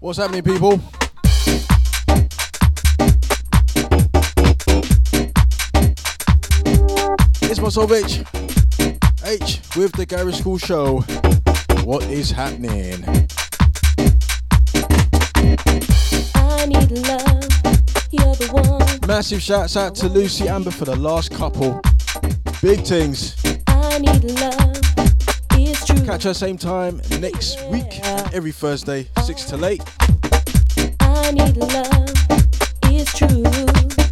What's happening, people? It's myself, H with the Garage School Show. What is happening? I need love, you're the one. Massive shouts out to Lucy Amber for the last couple. Big things. I need love, it's true. Catch her same time next week, every Thursday, 6 to 8. I need love, it's true.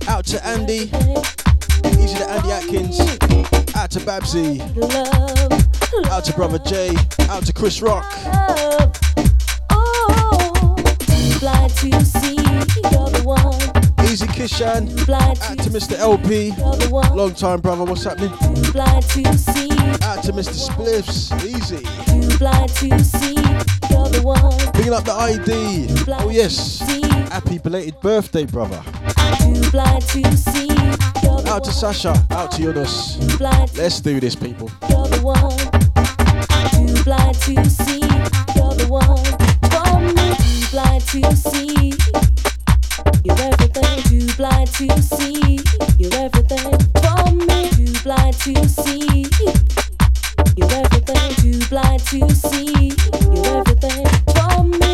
Out to Andy, easy to Andy Atkins. Out to Babsy, love, out to Brother J, out to Chris Rock. Love, oh, fly to sea, you're the one. Easy Kishan, out to Mr. LP, long time brother, what's happening? Fly to sea, out to Mr. Spliffs, easy. Fly to sea, you're the one. Bringing up the ID, oh yes. Happy belated birthday, brother. Out to Sasha, out to Yonus. Let's do this, people. You're the one. Fly to sea, you're the one. Fly to sea, you're everything. Fly to sea, you're everything. For me, fly to sea, you're everything. Fly to sea, you're everything. For me.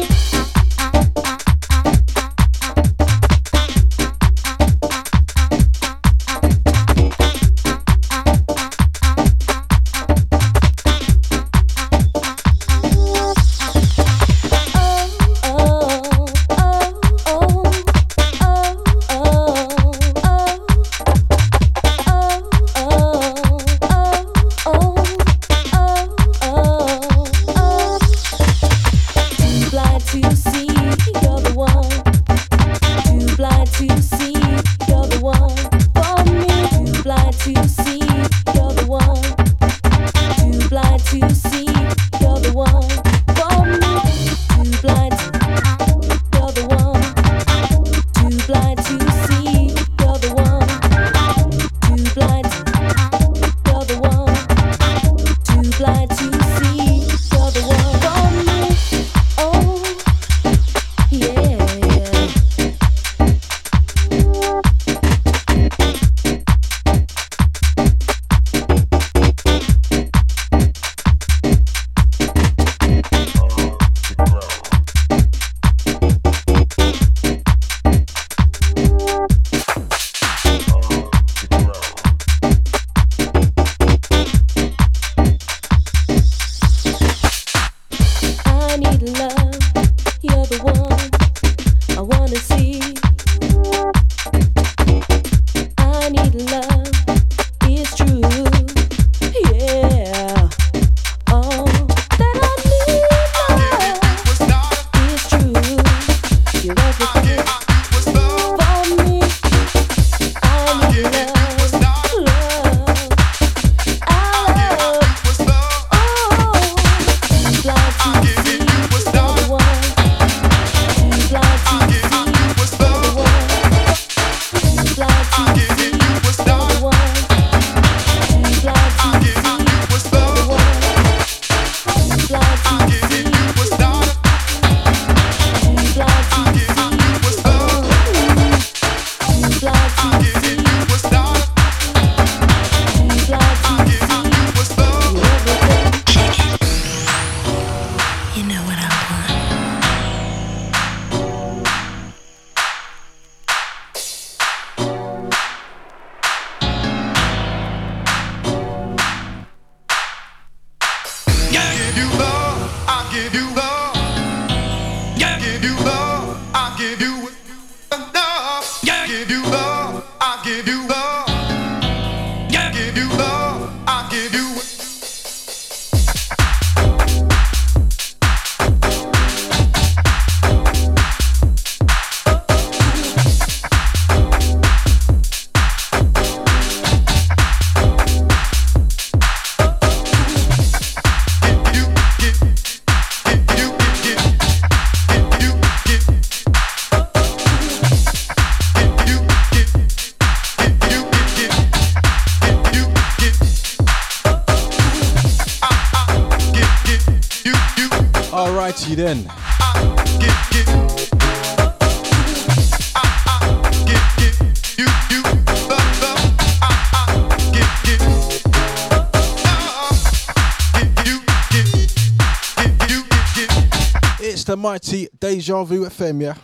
The mighty Deja Vu FM, yeah.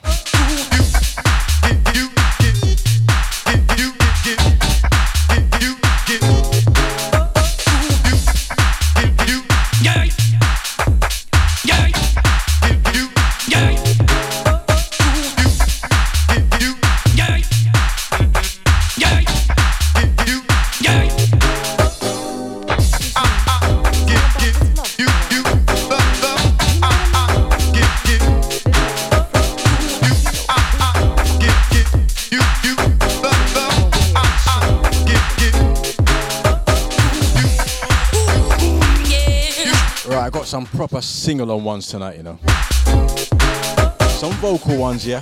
Some proper sing-along ones tonight, you know. Some vocal ones, yeah.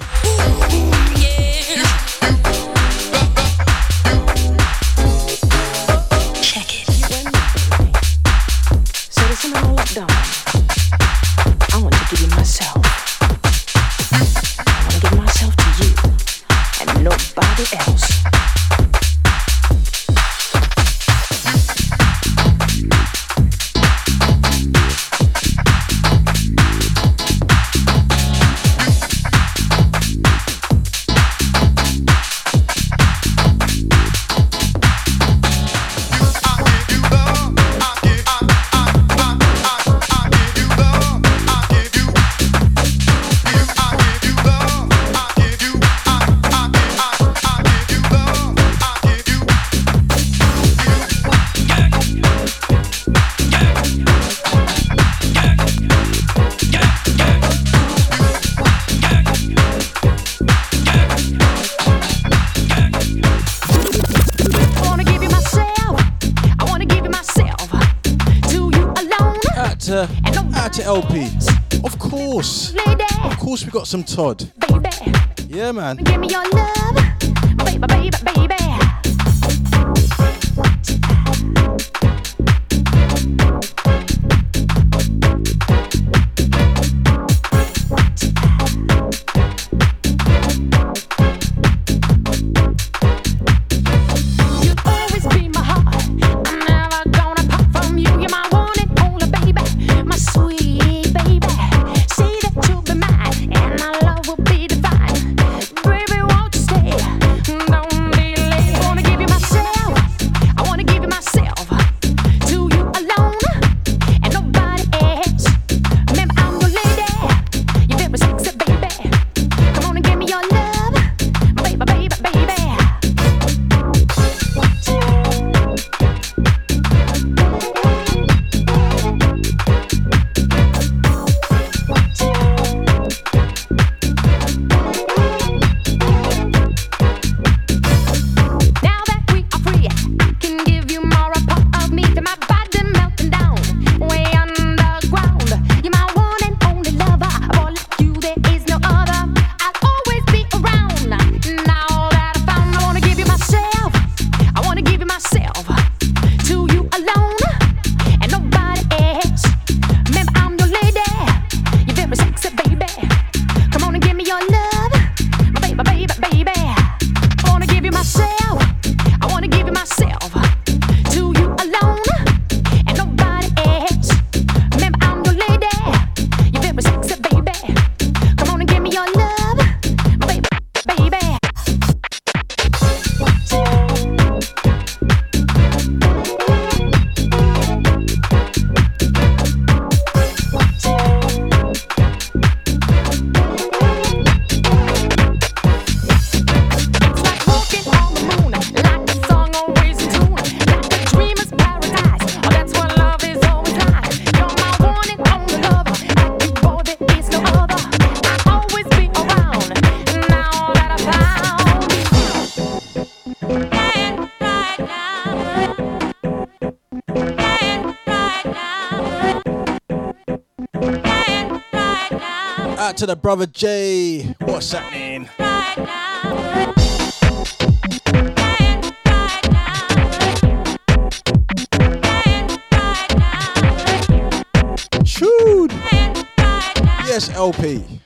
Check it. So listen, all I've done, I want to give you myself. I want to give myself to you and nobody else. LP. Of course we got some Todd. Baby. Yeah, man. Give me your love, baby, baby, baby. Out to the brother J. What's happening? Right now. Shoot. Yes, LP.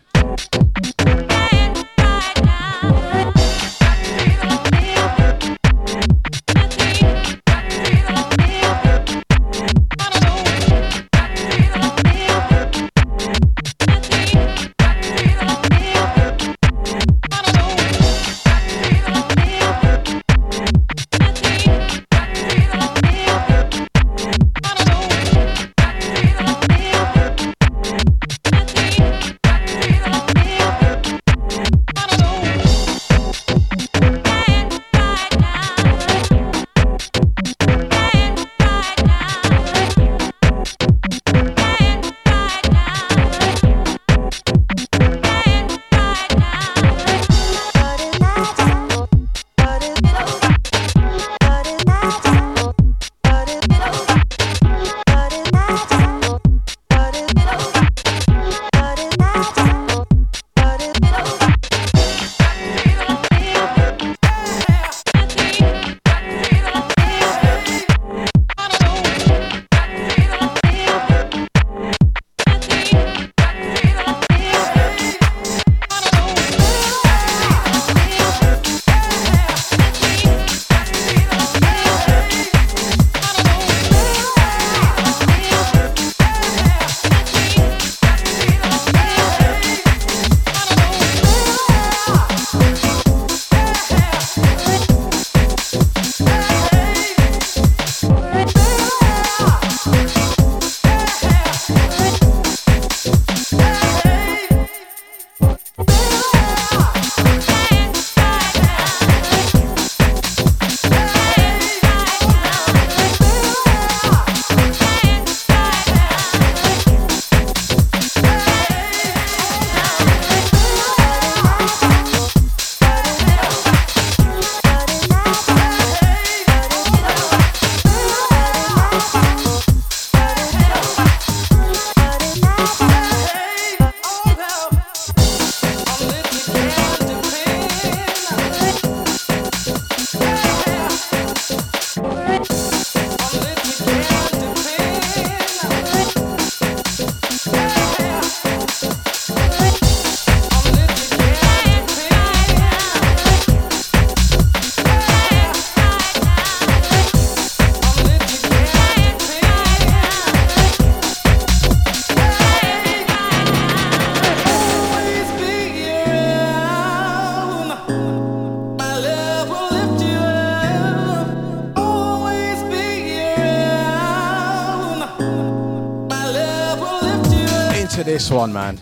This one, man.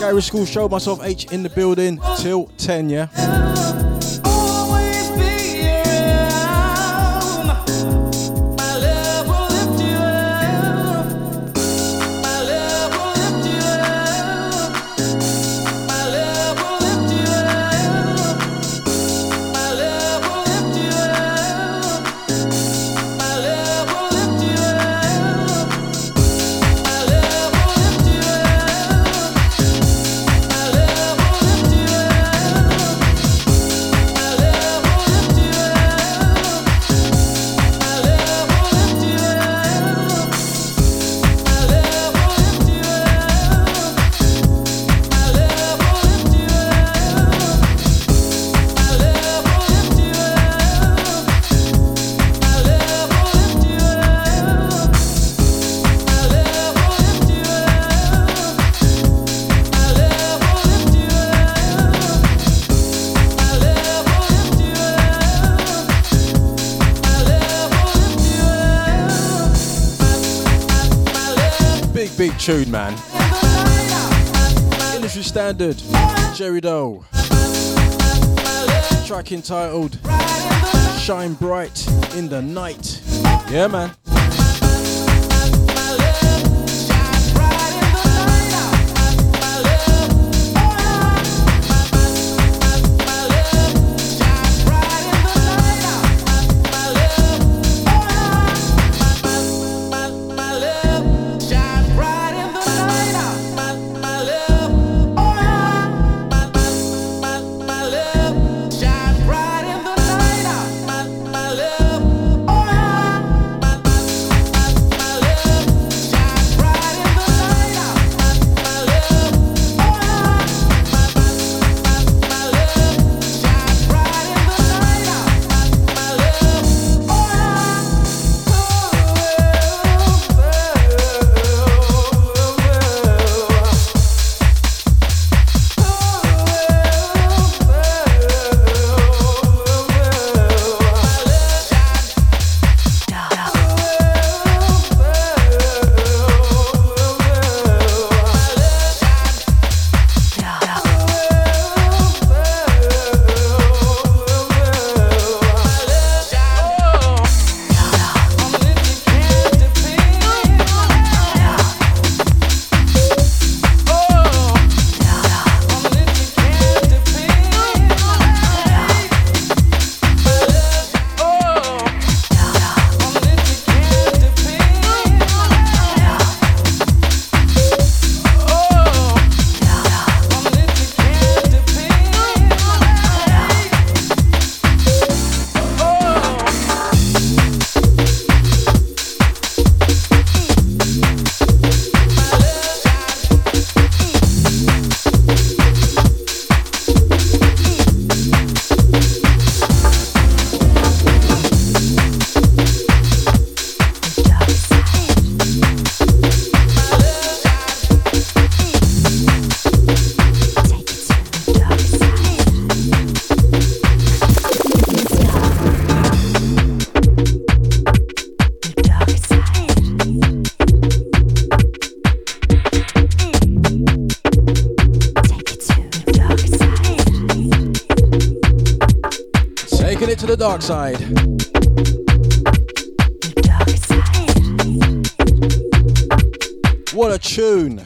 Gary School Show, myself H in the building till 10, yeah. Tune, man. Industry standard, Jerry Doe. Track entitled Shine Bright in the Night. Yeah, man. it to the dark side. The dark side. What a tune.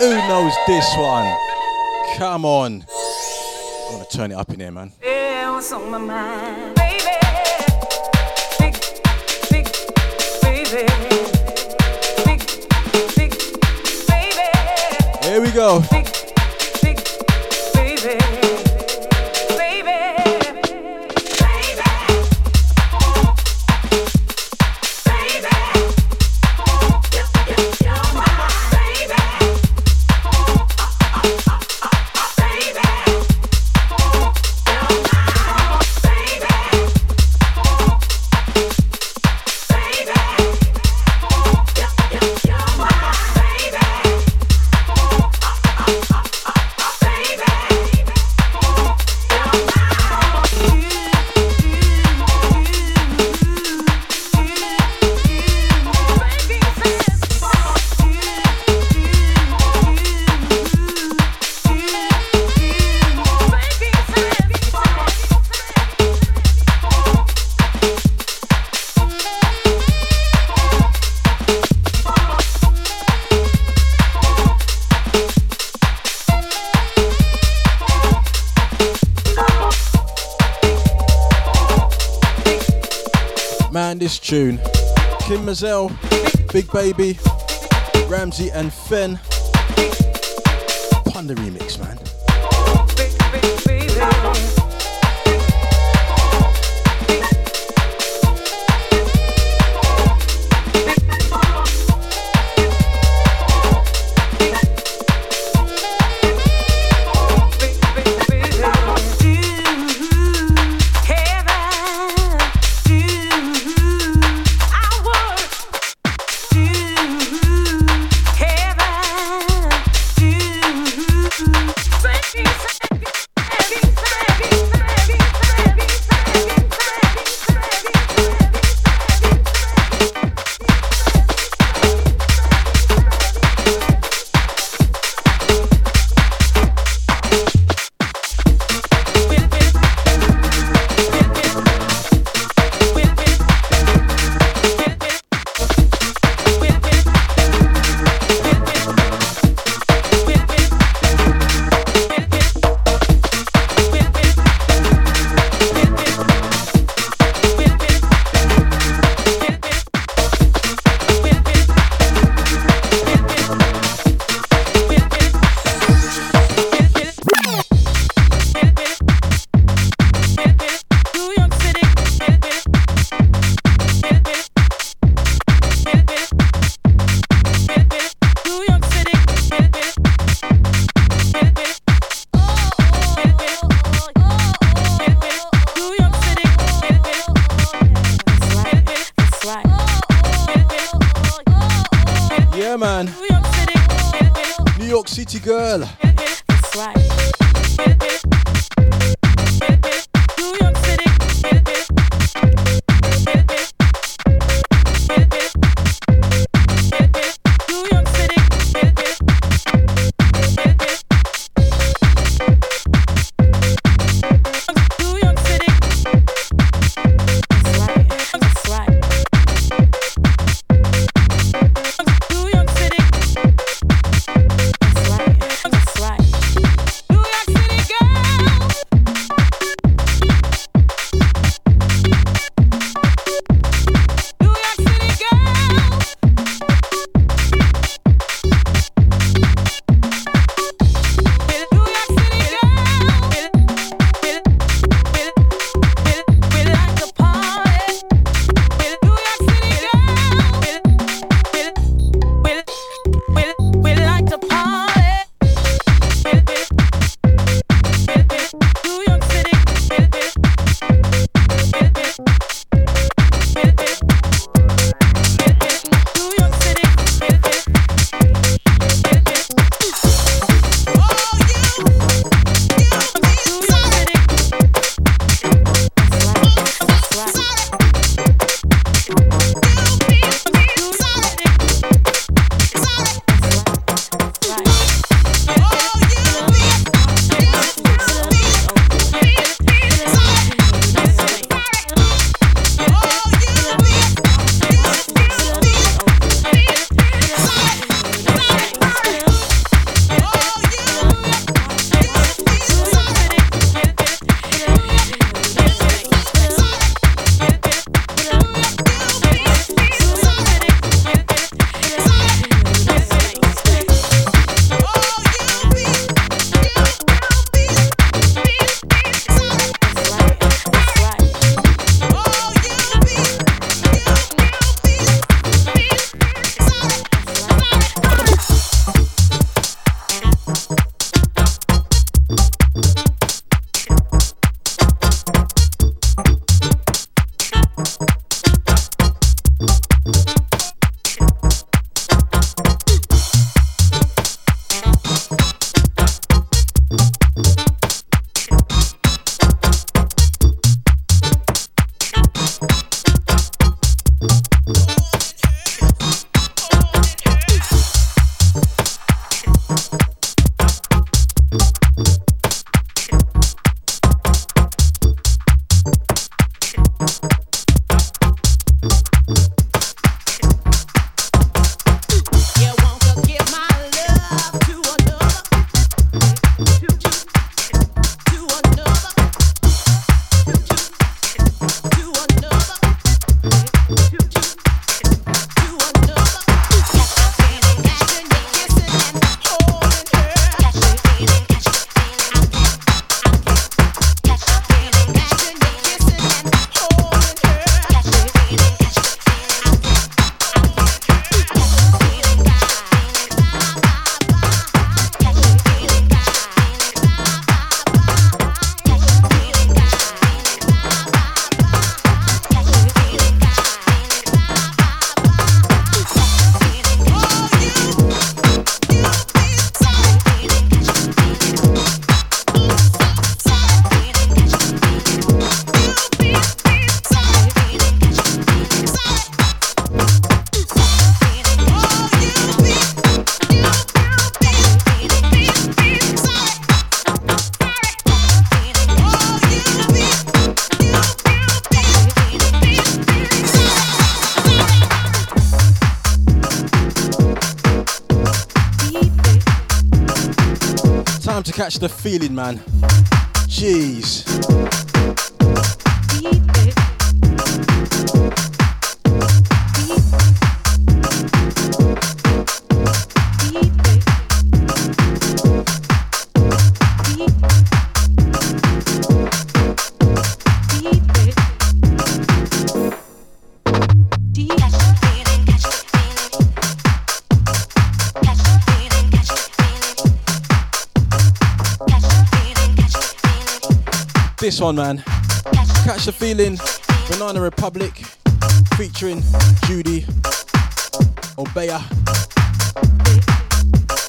Who knows this one? Come on. I want to turn it up in here, man. Yeah, what's on my mind, baby? Big, big, baby. Big, big, baby. Here we go. Big, big, baby. Baby. Tune. Kim Mazel, Big Baby, Ramsey and Fenn. Panda remix, man. time to catch the feeling, man. Jeez. This one, man. Catch the Feeling, Banana Republic, featuring Judy Obeya.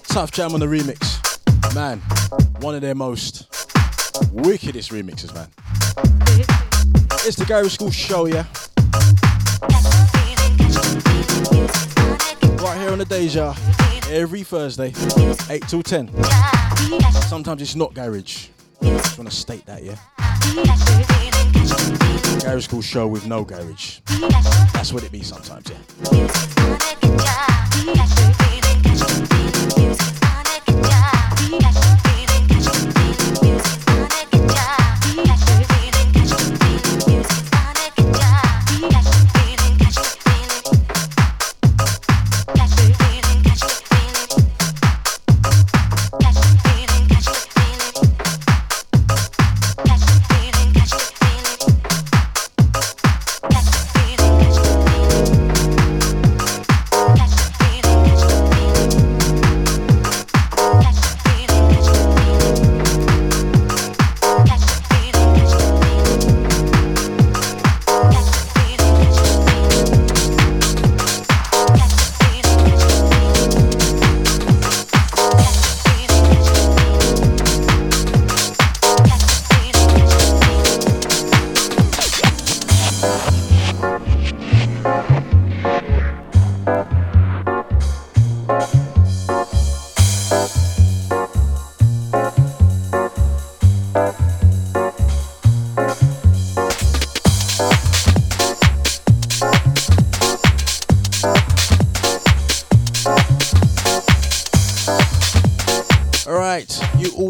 Tough jam on the remix. Man, one of their most wickedest remixes, man. It's the Garage School Show, yeah? Right here on the Deja, every Thursday, 8 till 10. Sometimes it's not Garage. Just want to state that, yeah? Garage School Show with no garage. That's what it be sometimes, yeah.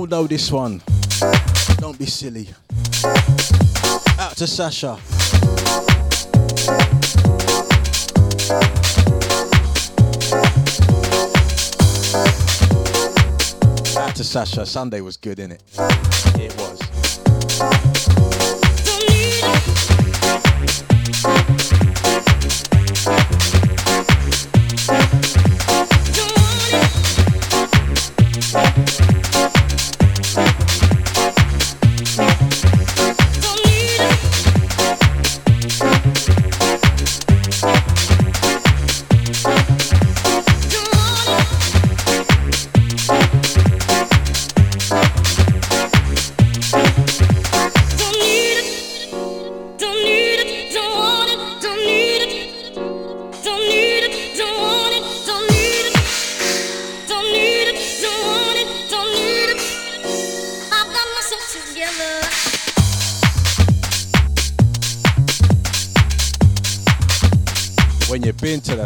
Know this one. Don't be silly. Out to Sasha. Out to Sasha. Sunday was good, innit? It was.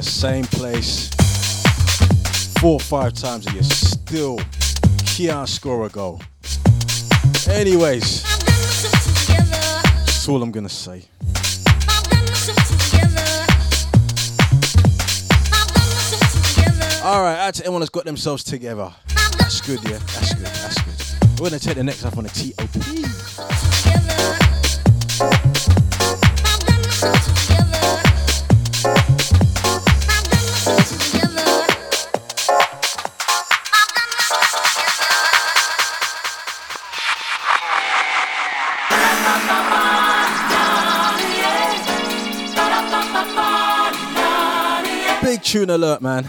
Same place 4 or 5 times and you're still can't score a goal. Anyways, that's all I'm gonna say. Alright, out to everyone that's got themselves together. That's good, yeah, that's good. We're gonna take the next up on the TOP. Tune alert, man.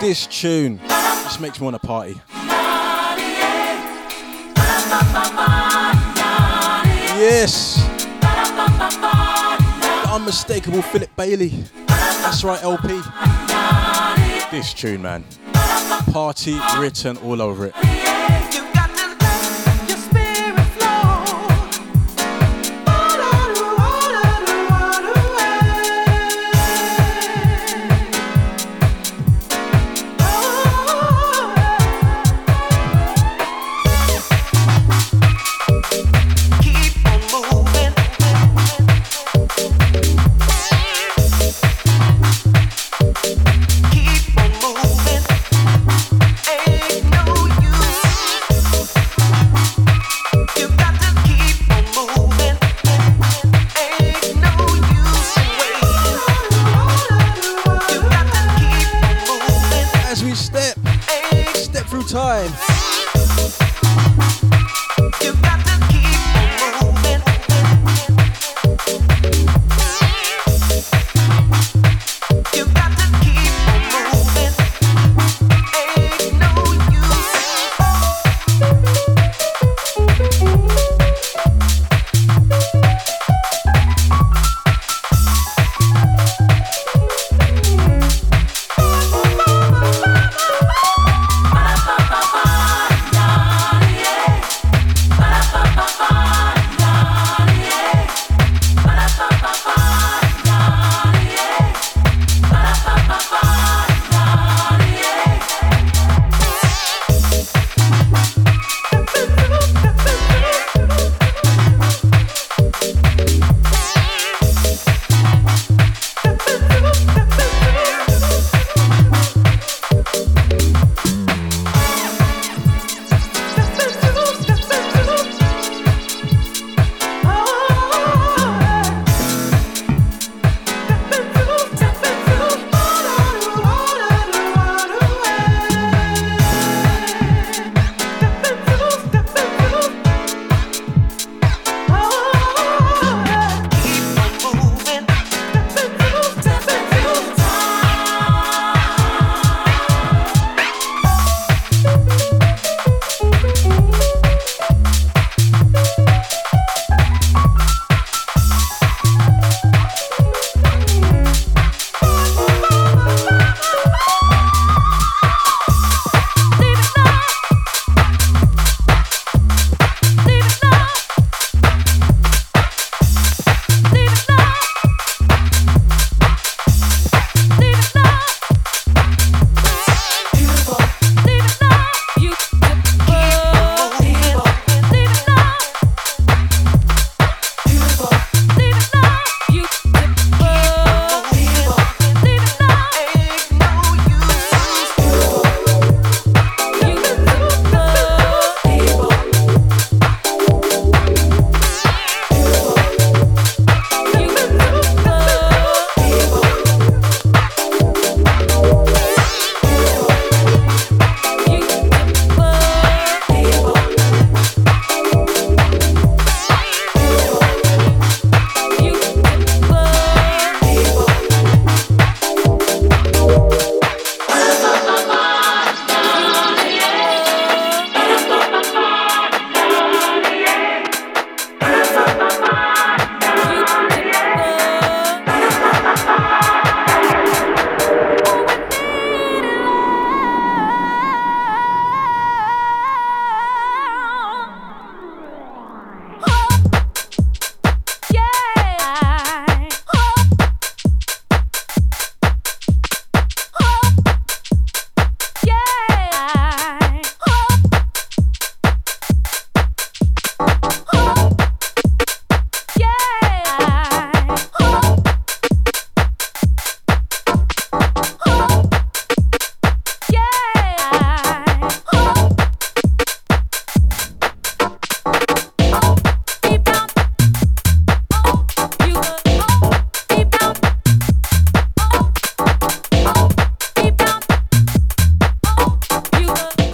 This tune just makes me want to party. Yes. The unmistakable Philip Bailey. That's right, LP. This tune, man. Party written all over it. as we step through time. You've got to keep moving. You've got to keep moving. Ain't no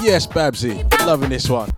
Yes, Babsy, loving this one.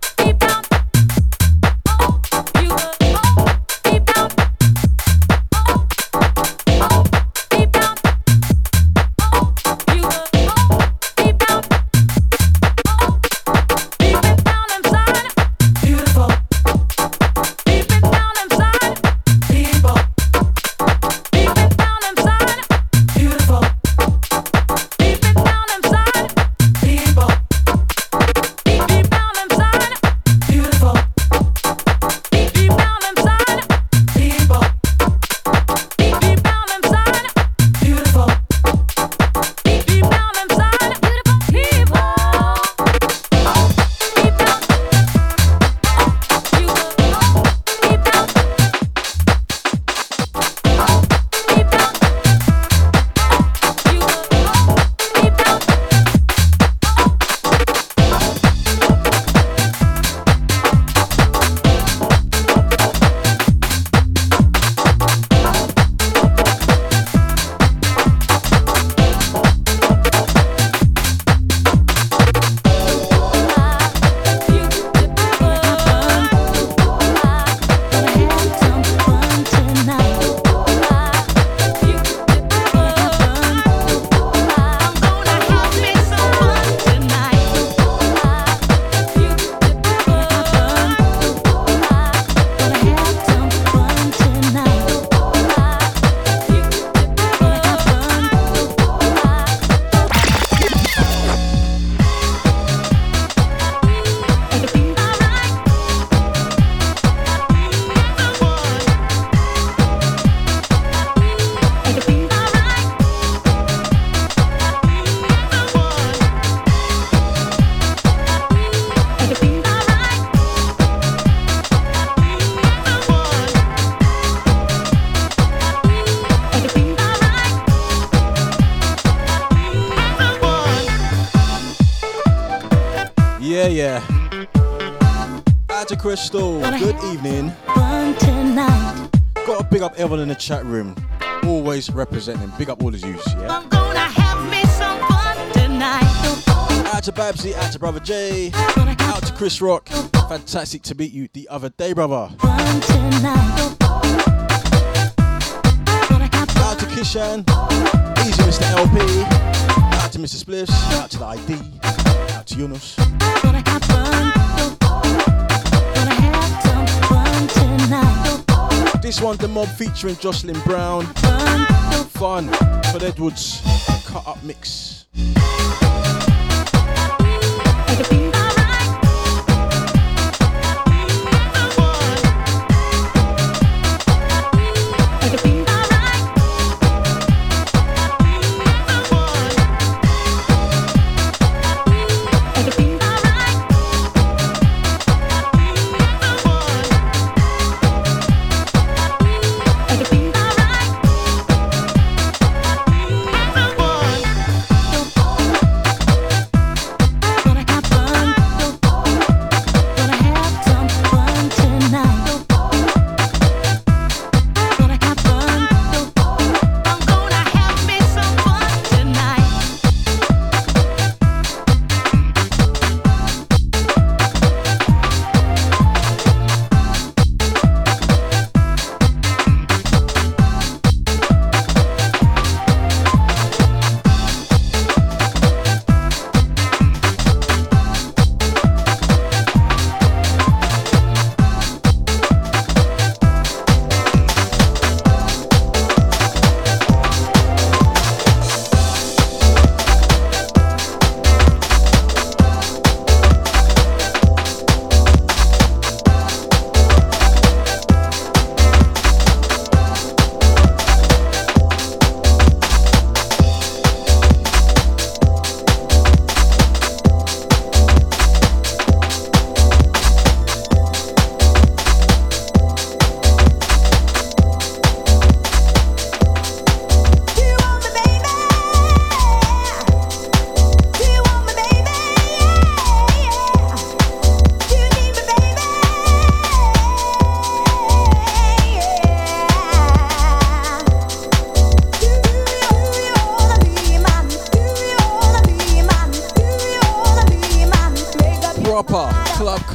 Yeah. Badger Crystal, good evening. Gotta big up Evelyn in the chat room. Always representing. Big up all his youths, yeah? I'm gonna have me some fun tonight. Out to Babsy, out to Brother J, out to Chris Rock. Fantastic to meet you the other day, brother. Out to Kishan, easy Mr. LP, out to Mr. Spliffs, out to the ID, out to Yonus. This one, The Mob featuring Jocelyn Brown, Fun, Todd Edwards, Cut Up Mix.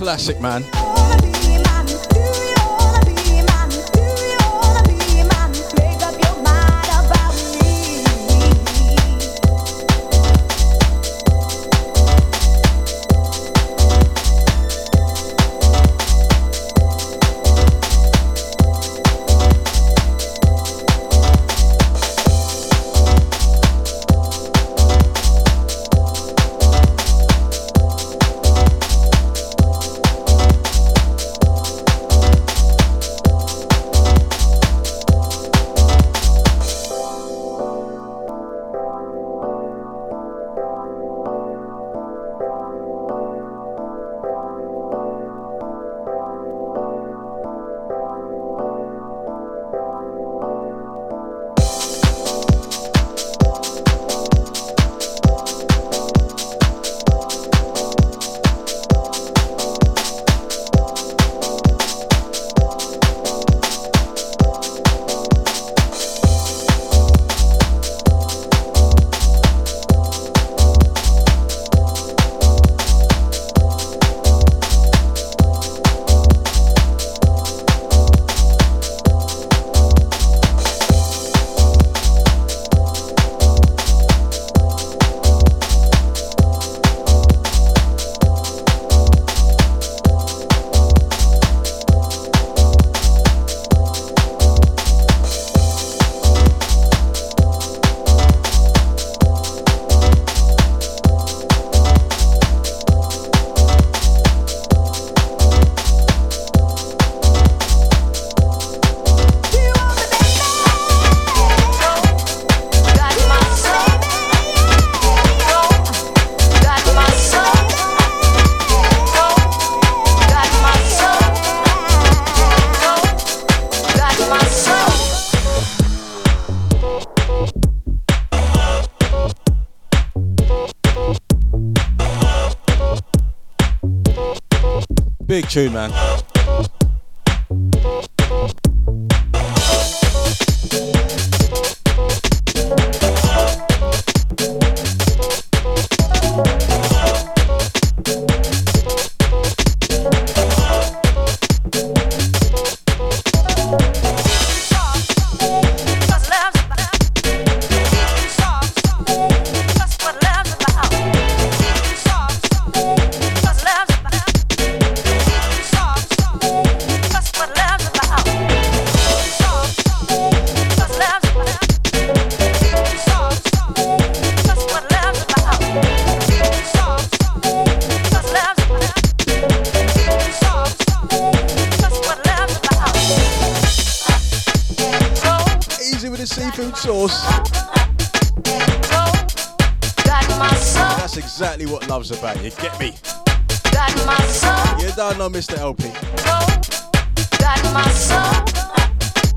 Classic, man. Big tune, man. About you, get me. Got my soul. You don't know Mr. LP. Got my soul.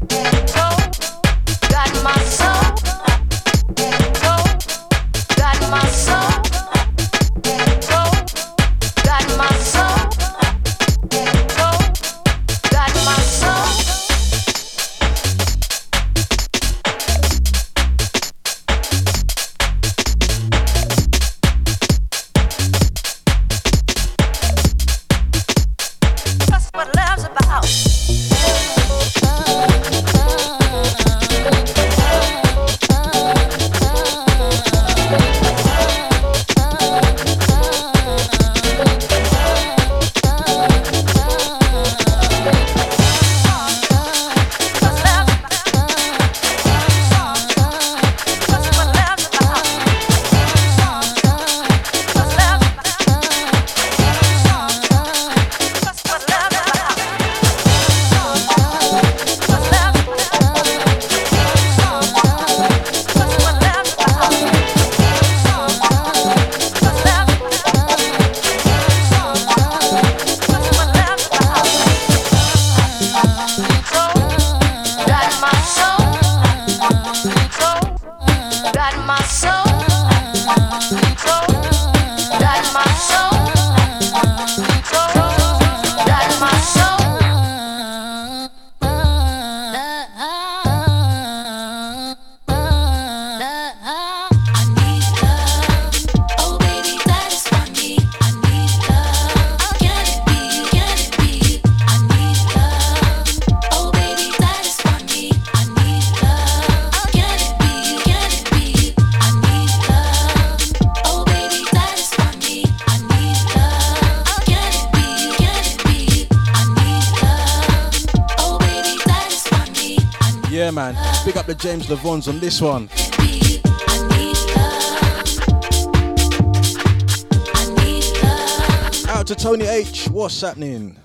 Got my soul. Got my soul. Got my soul. Got my soul. James LeVon's on this one. Out to Tony H, what's happening?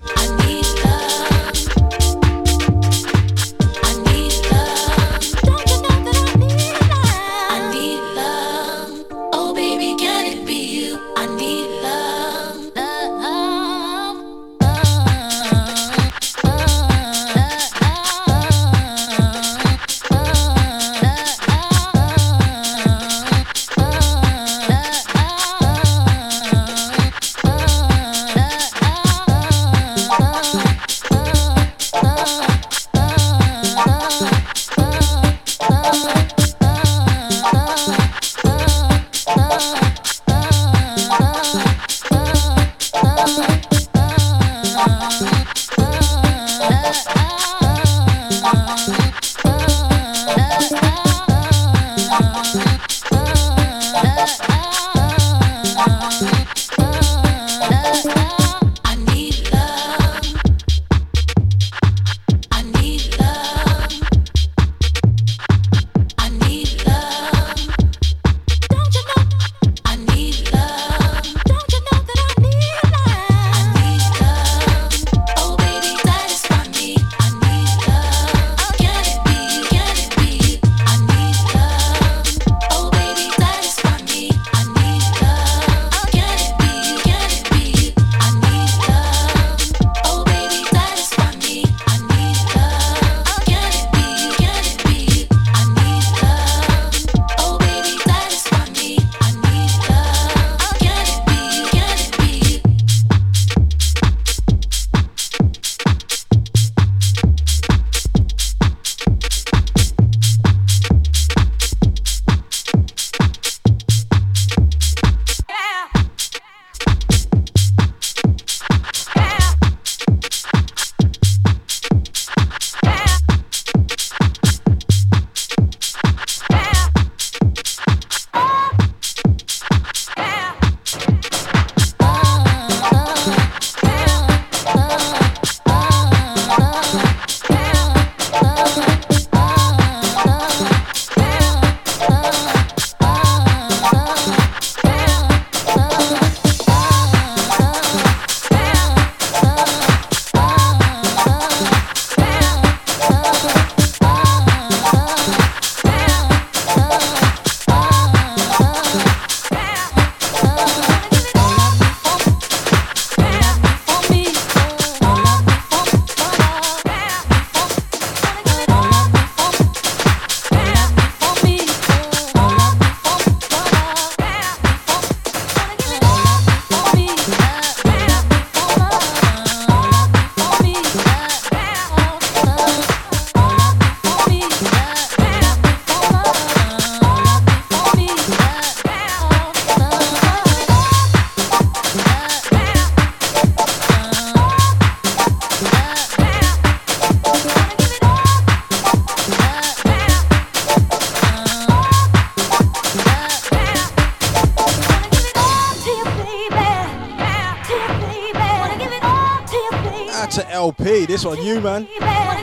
to LP. This one, you, man. Out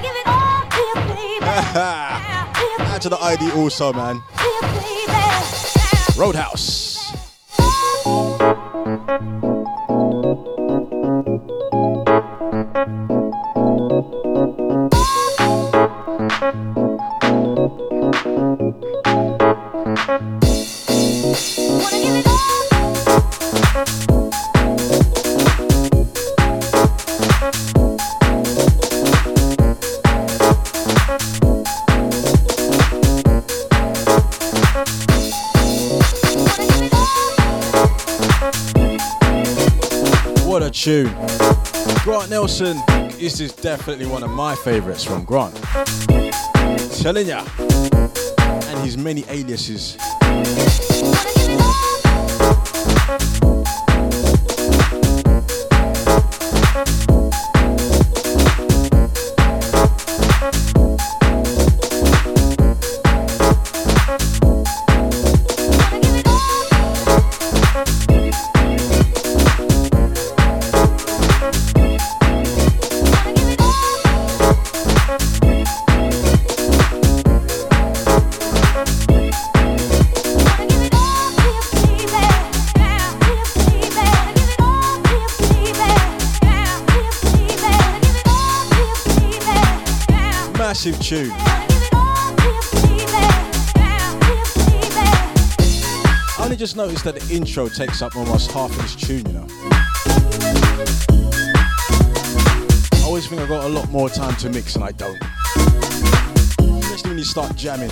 to the ID also, man. Roadhouse. Tune. Grant Nelson, this is definitely one of my favourites from Grant. Selenia and his many aliases. Massive tune. I only just noticed that the intro takes up almost half of this tune, you know. I always think I've got a lot more time to mix and I don't. Especially when you start jamming.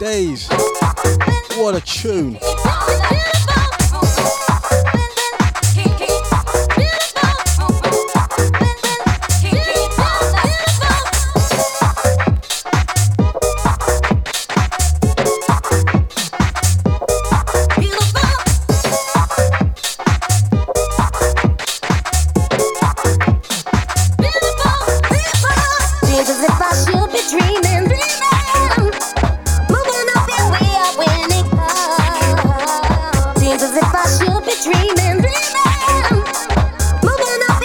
Days. What a tune. Dreaming, moving up.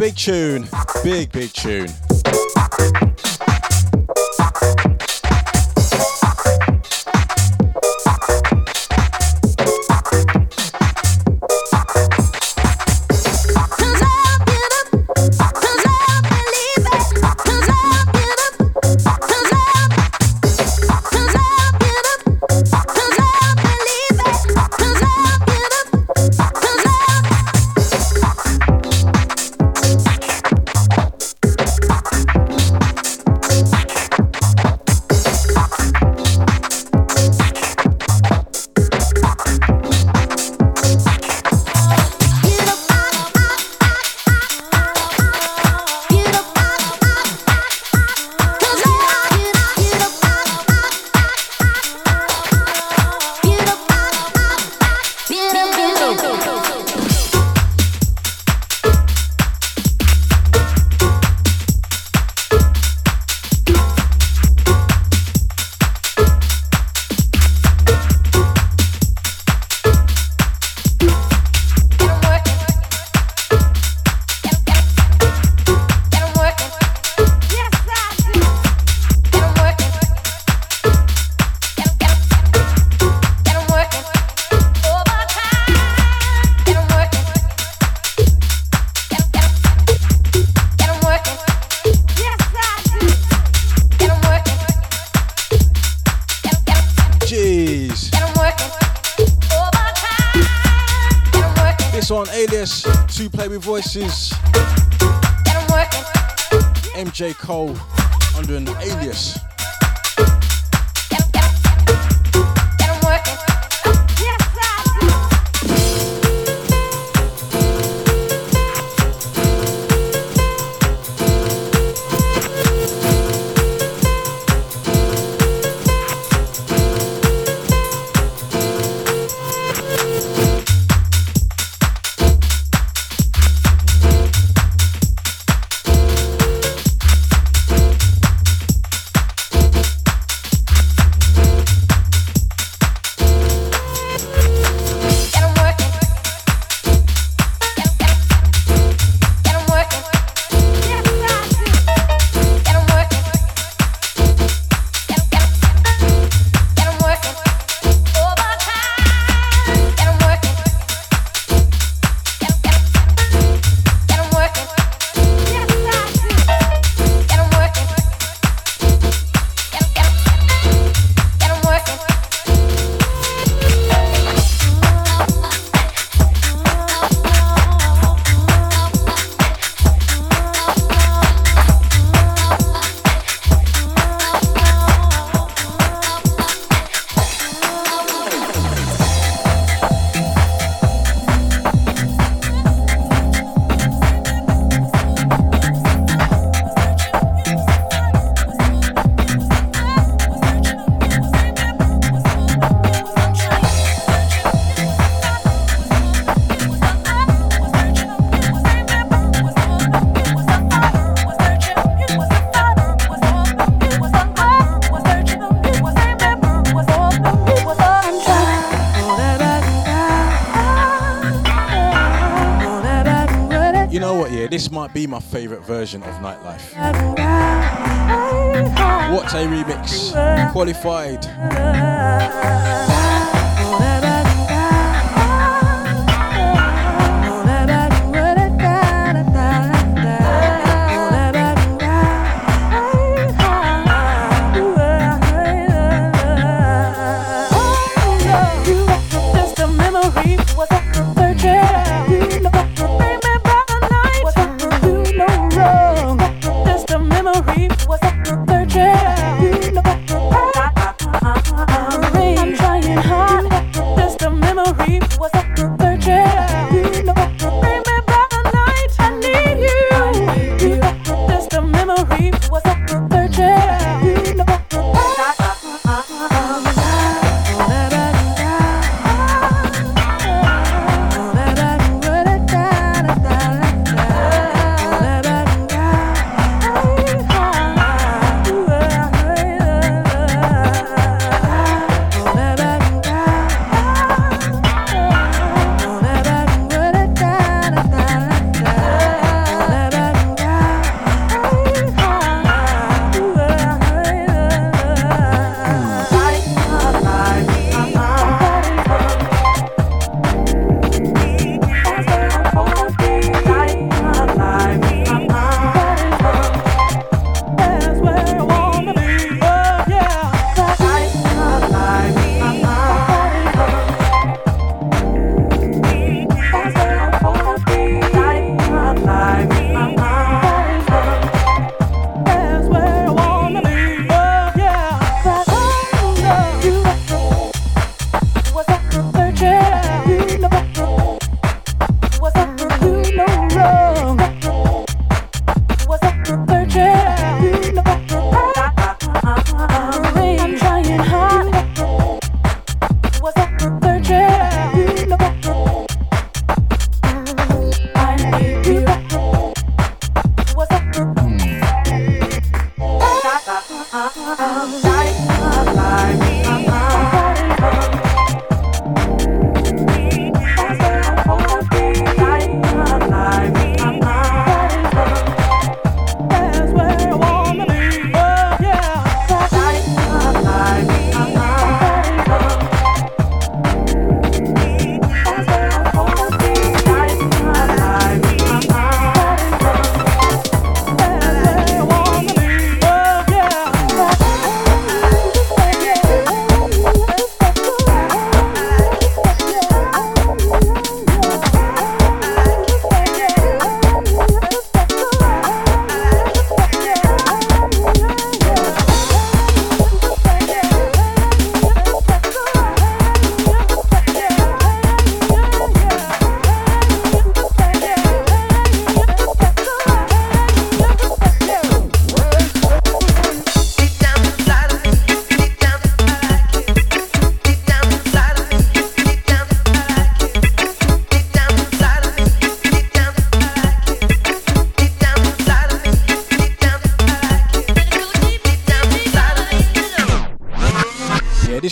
Big tune. Big tune. Voices, MJ Cole under an alias. This might be my favourite version of Nightlife. What a remix. Qualified.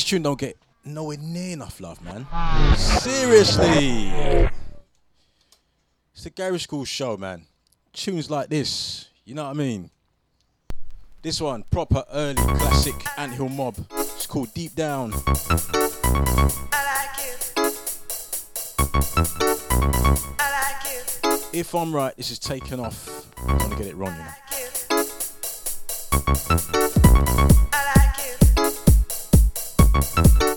tune don't get nowhere near enough love, man. Seriously. It's the Garage School show, man. Tunes like this, you know what I mean? This one, proper early classic Anthill Mob. It's called Deep Down. I like it. If I'm right, this is taken off. I'm gonna get it wrong, you know.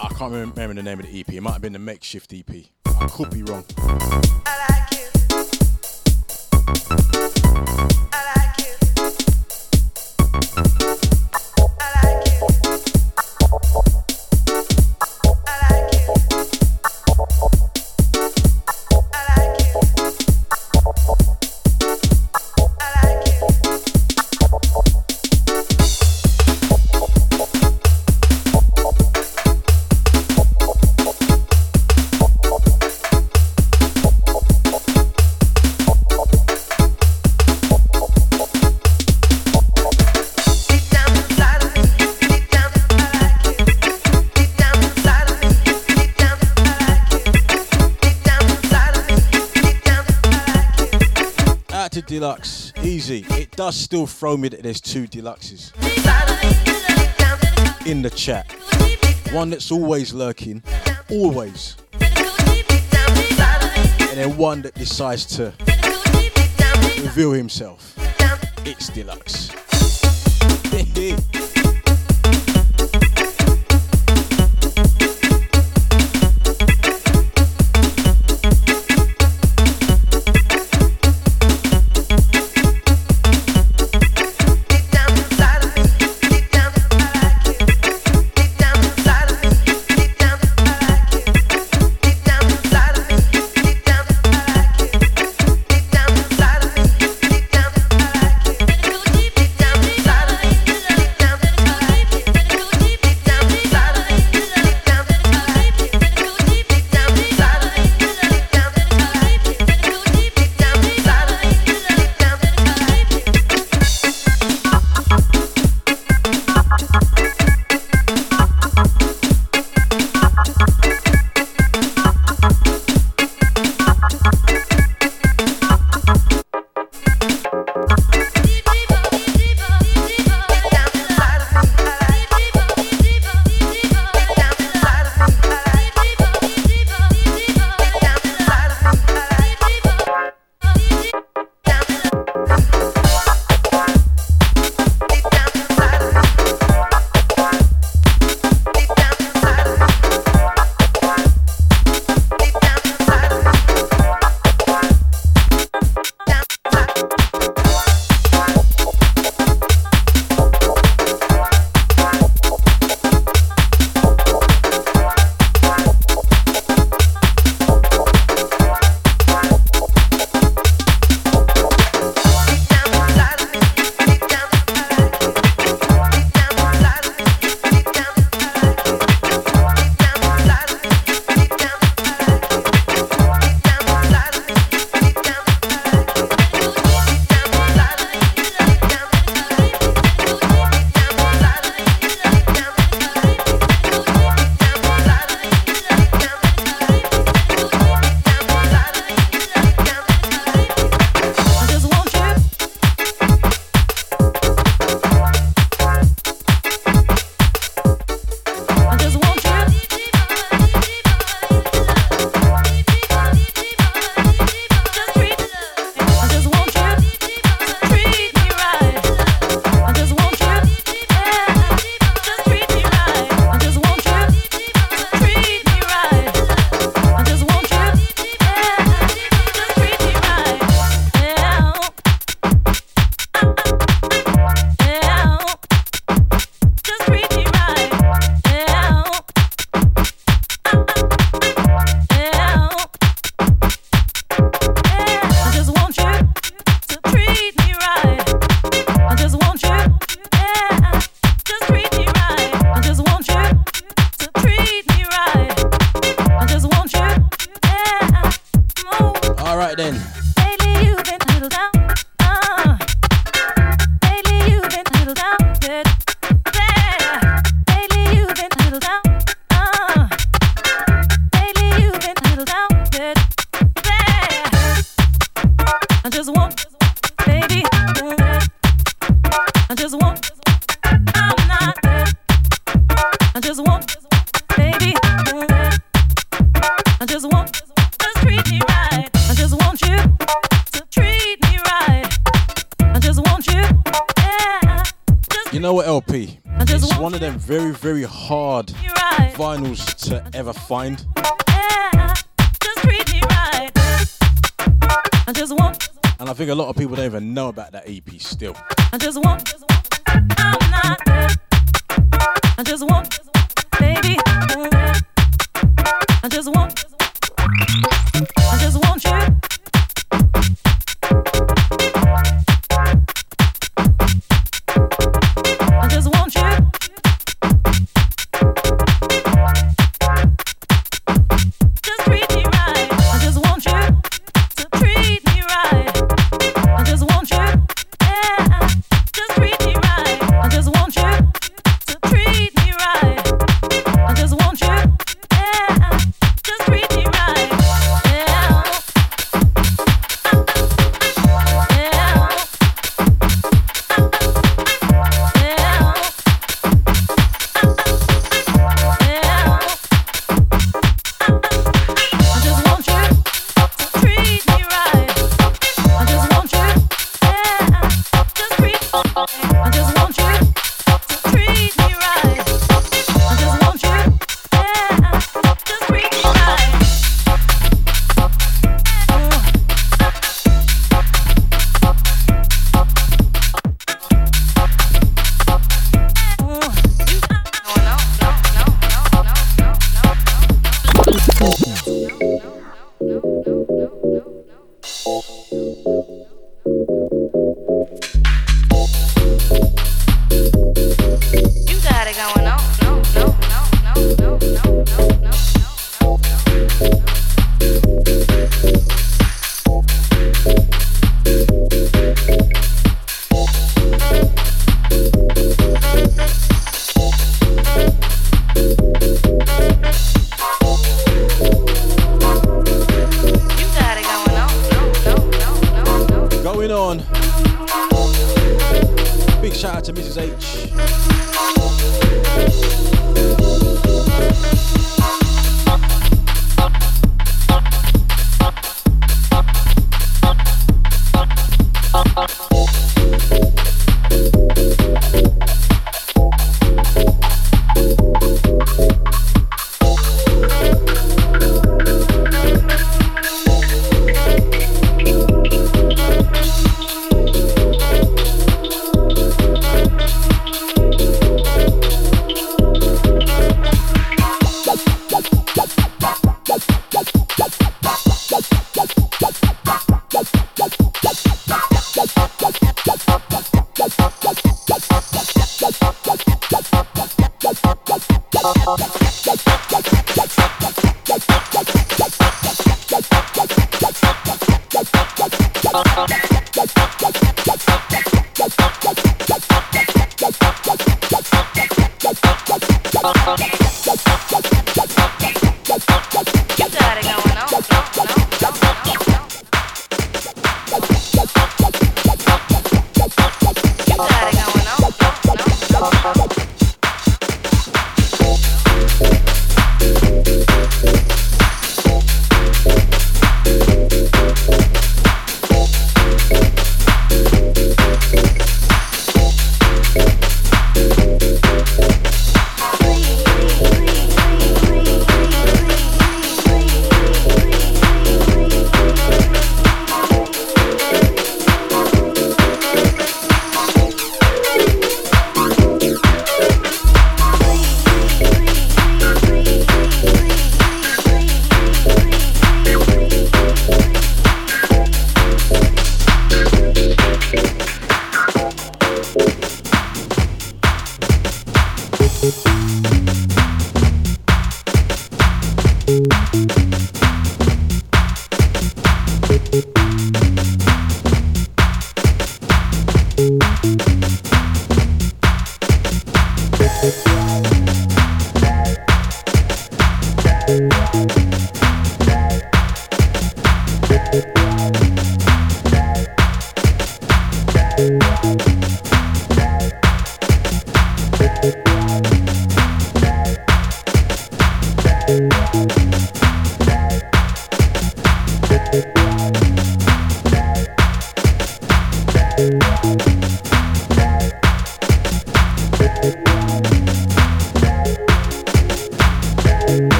I can't remember the name of the EP. It might have been the Makeshift EP. I could be wrong. Deluxe, easy. It does still throw me that there's two Deluxes in the chat. One that's always lurking, always. And then one that decides to reveal himself. It's Deluxe. You know what, LP? It's one of them very, very hard vinyls to ever find. And I think a lot of people don't even know about that EP still. I just want you.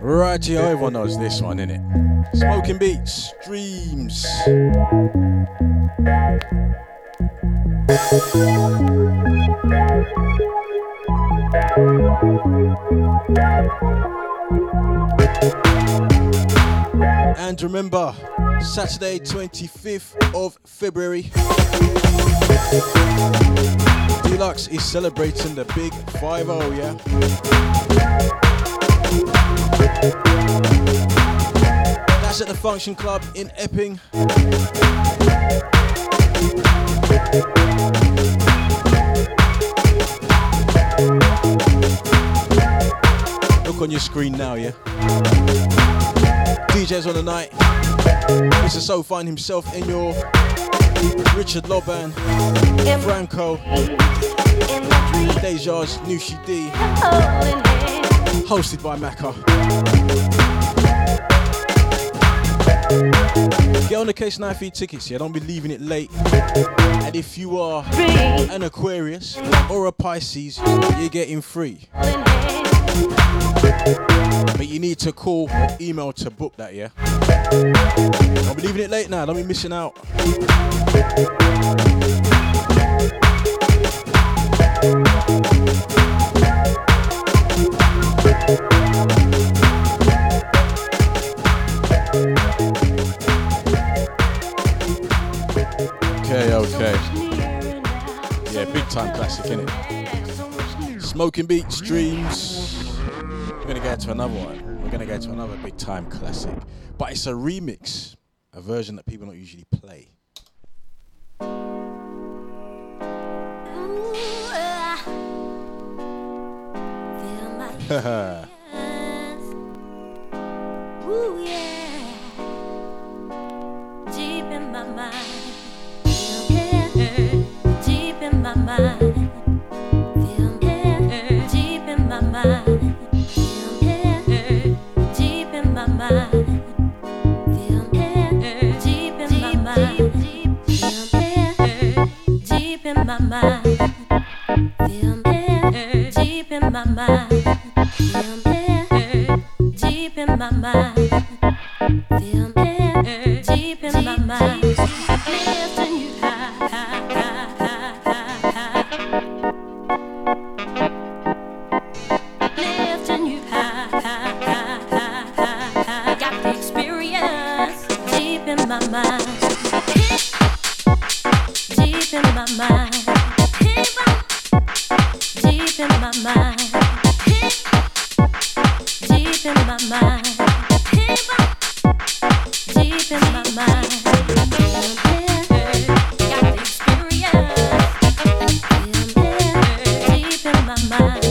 Right, yo, everyone knows this one, innit? Smoking Beats, Dreams. And remember, Saturday 25th of February, Deluxe is celebrating the big 5-0, yeah? That's at the Function Club in Epping. Look on your screen now, yeah? DJs on the night, Mr. So Fine himself, in your Richard Loban, Franco, Deja's, Nooshi D, hosted by Macca. Get on the case now for your tickets, yeah, don't be leaving it late. And if you are an Aquarius or a Pisces, you're getting free. But you need to call or email to book that, yeah? I'll be leaving it late now, don't be missing out. Okay, okay. Yeah, big time classic, innit? Smoking Beats, Dreams. We're going to go to another one. We're going to go to another big time classic. But it's a remix, a version that people don't usually play. Haha. Ooh, yeah. Deep in my mind. Yeah. Deep in my mind. Yeah. Deep in my mind. Deep in my mind, feel me. Deep in my mind, feel me. Deep in my mind, I'm lifting you high, high. Lifting you high. Got the experience deep in my mind, deep in my mind. Deep in my mind, deep in my mind, deep in my mind, got the experience, deep in my mind, got the experience, deep in my mind.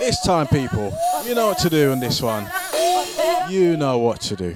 It's time, people. You know what to do on this one. You know what to do.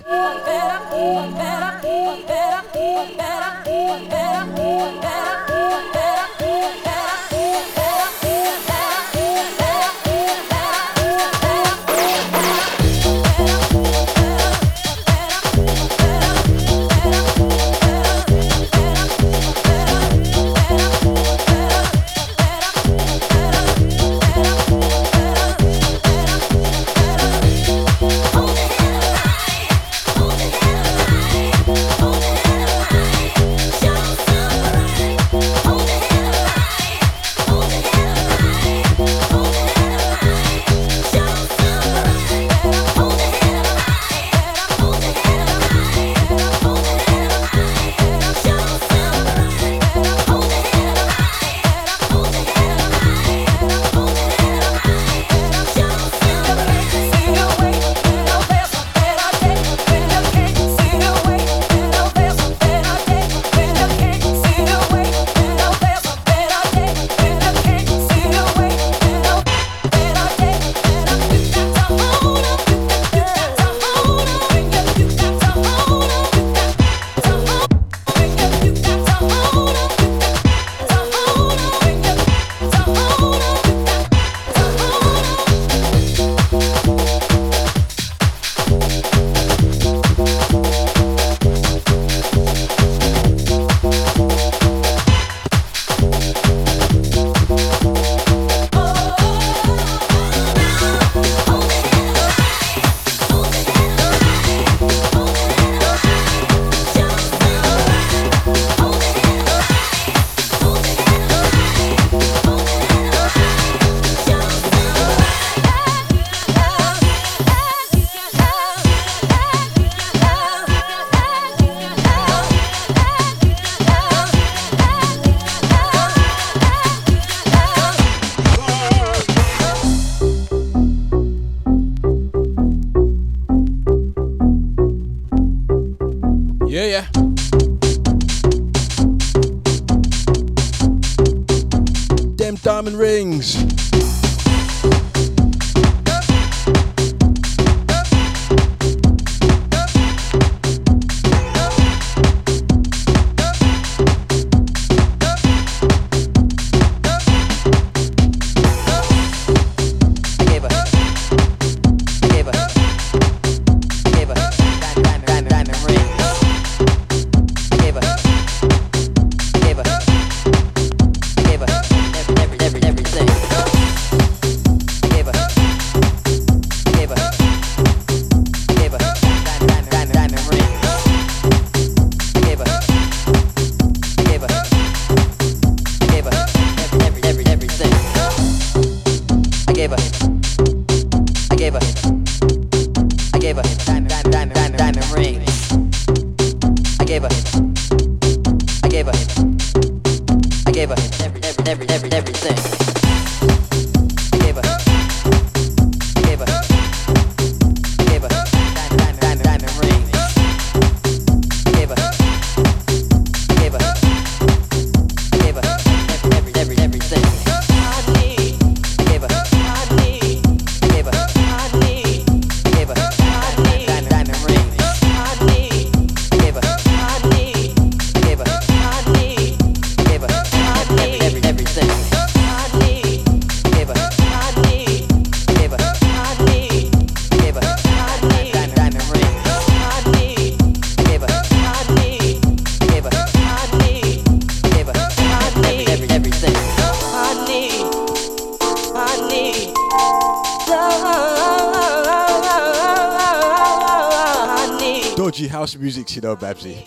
You know, Babsy.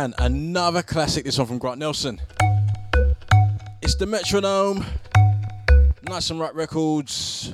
man, another classic, this one from Grant Nelson. It's the Metronome, Nice and Right Records.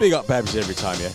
Big up Babs every time, yeah?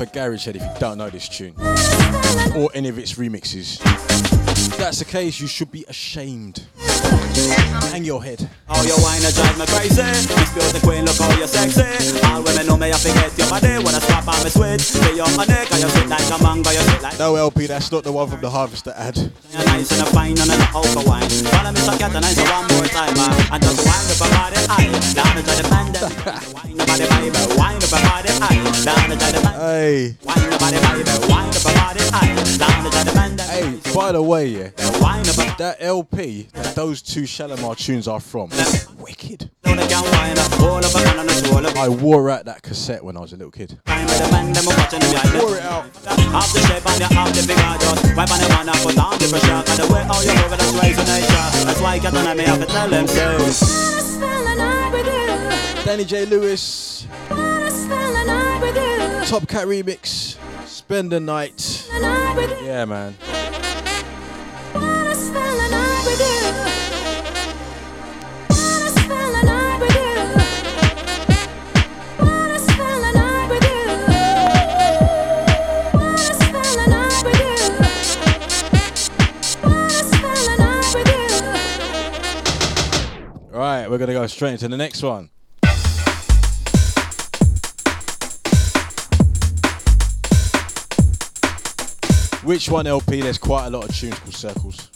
A garage head if you don't know this tune or any of its remixes. If that's the case, you should be ashamed. Hang your head. Oh, your wine drive me crazy. Miss beauty queen, look how you're sexy. All women know me, I forget your body. When I slap on my switch, say you're my neck. I sit like a mango, you sit like... No LP, that's not the one from the Harvester ad. You're nice and a fine and an over wine. Follow me, so get a nice one more time. And just wind up a body, aye. Down into the bandit. Wind up a body, baby. Wind up a body, aye. Down into the bandit. Aye. Wind up a body, baby. Wind up a body, aye. Down into the bandit. Hey, by the way, yeah, that LP, those two Shalimar tunes are from. Wicked. I wore out that cassette when I was a little kid. I wore it out. Danny J. Lewis. Top Cat remix. Spend the night. Yeah, man. Right, we're going to go straight into the next one. Which one, LP? There's quite a lot of tunes called Circles.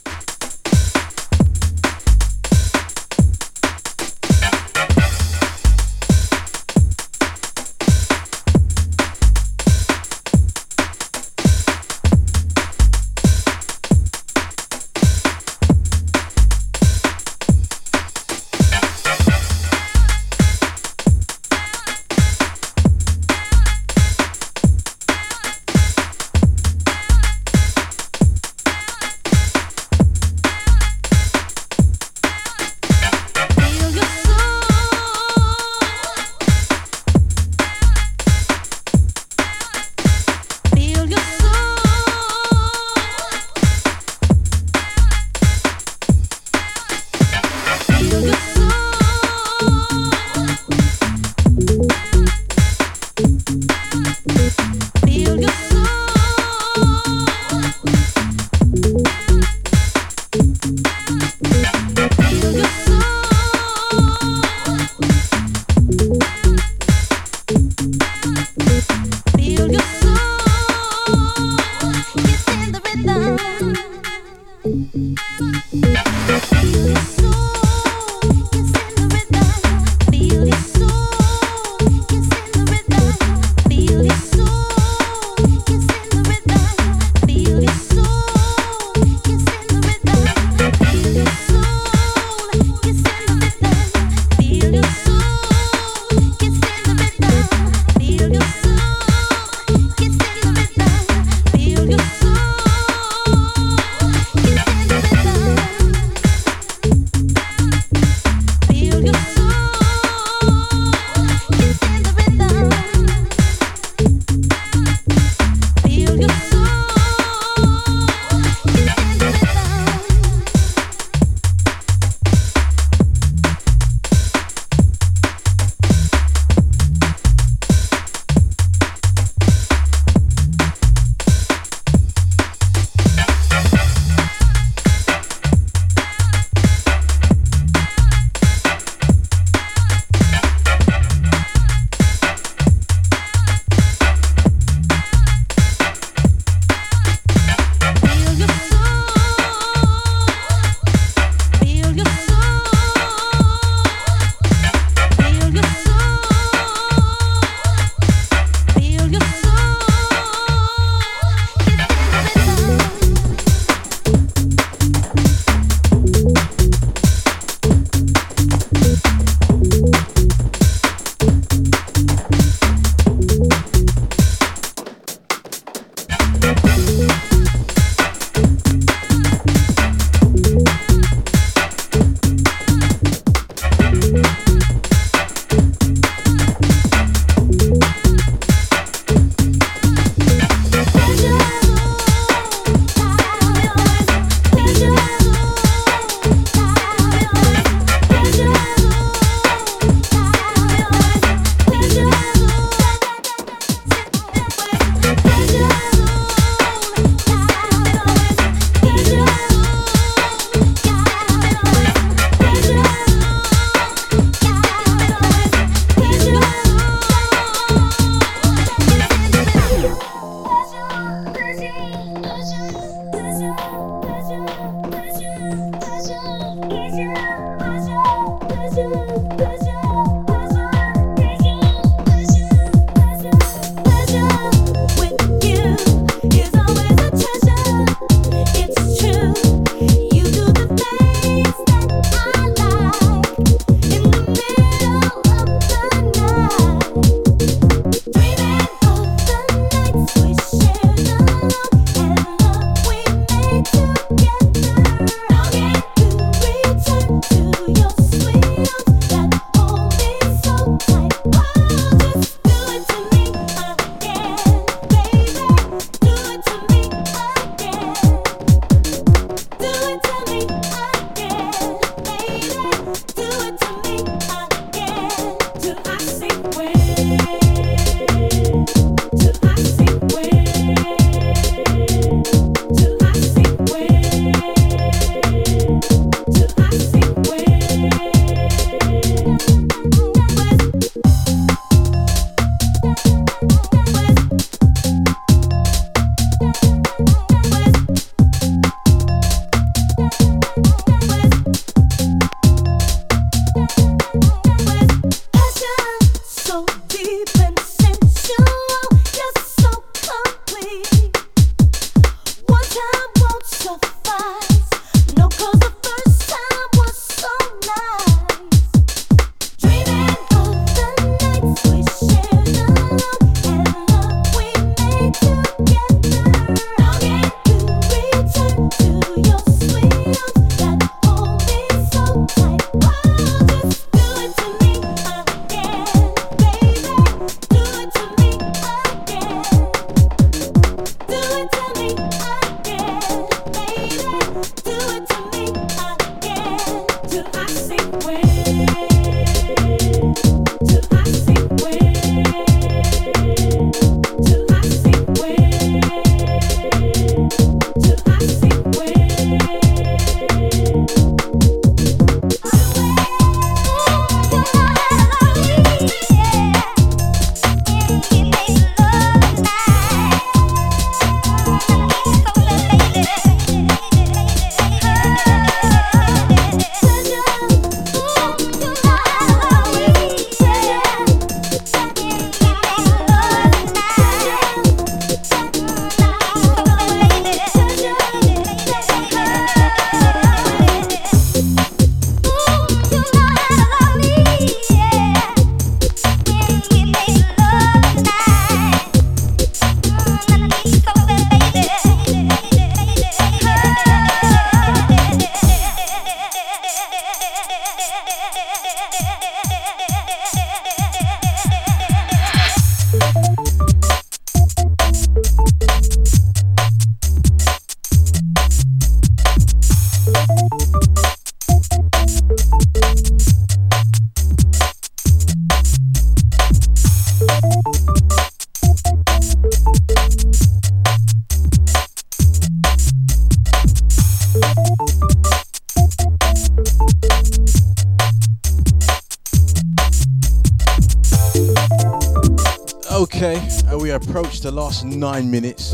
Okay, we approach the last 9 minutes,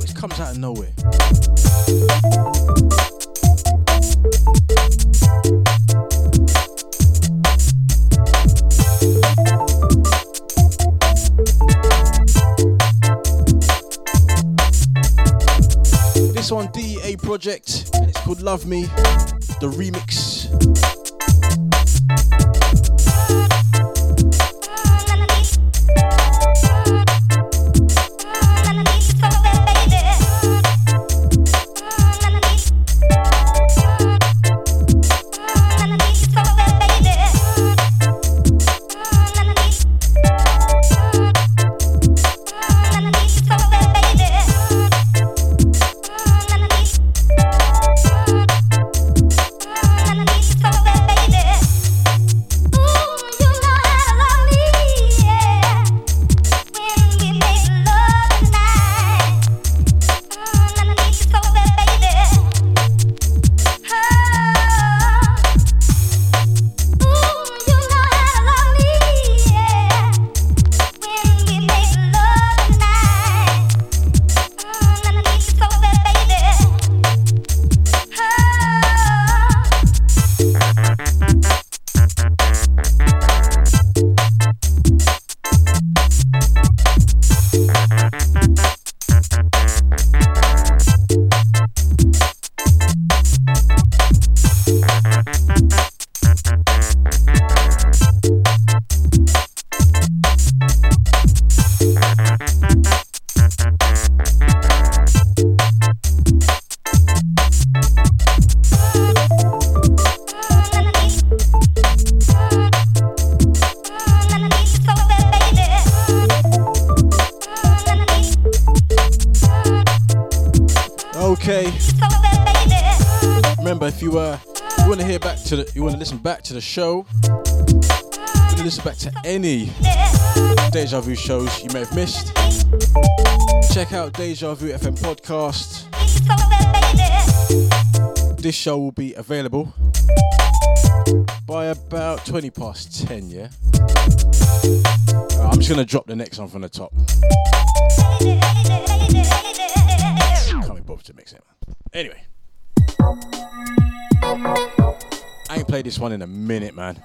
which comes out of nowhere. This one, DEA Project, and it's called Love Me, the remix. The show. You can listen back to any Deja Vu shows you may have missed. Check out Deja Vu FM podcast. This show will be available by about 20 past 10, yeah? I'm just going to drop the next one from the top. Can't be bothered to mix it, man. Anyway. I ain't played this one in a minute, man.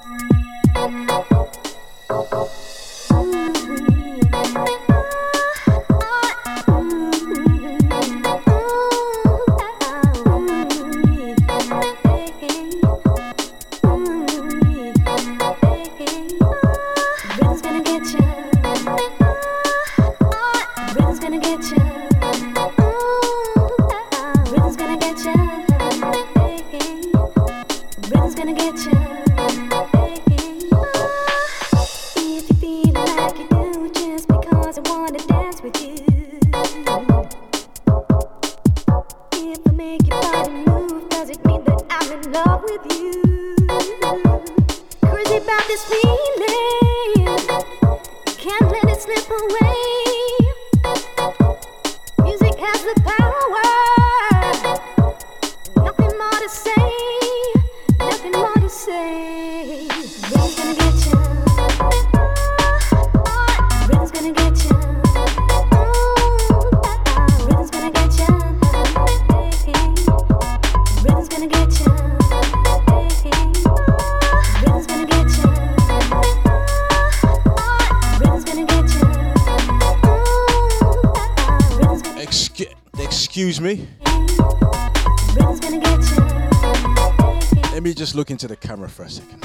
Look into the camera for a second.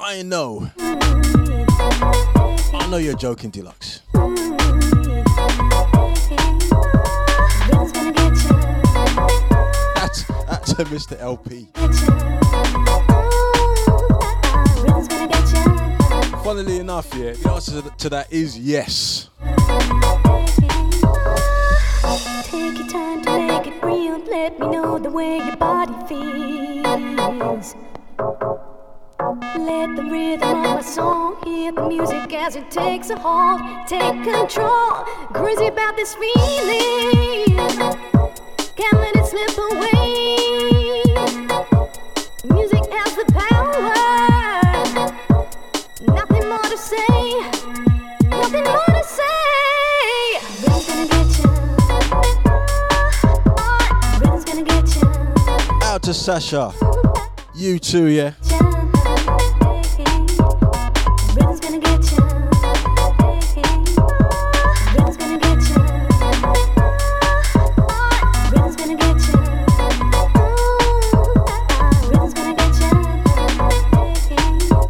I know you're joking, Deluxe. That's a Mr. LP. Funnily enough, yeah, the answer to that is yes. Take your time to make it real. Let me know the way your body feels. Let the rhythm of my song, hear the music as it takes a hold. Take control, crazy about this feeling. Can't let it slip away. Music has the power. to Sasha. You too, yeah.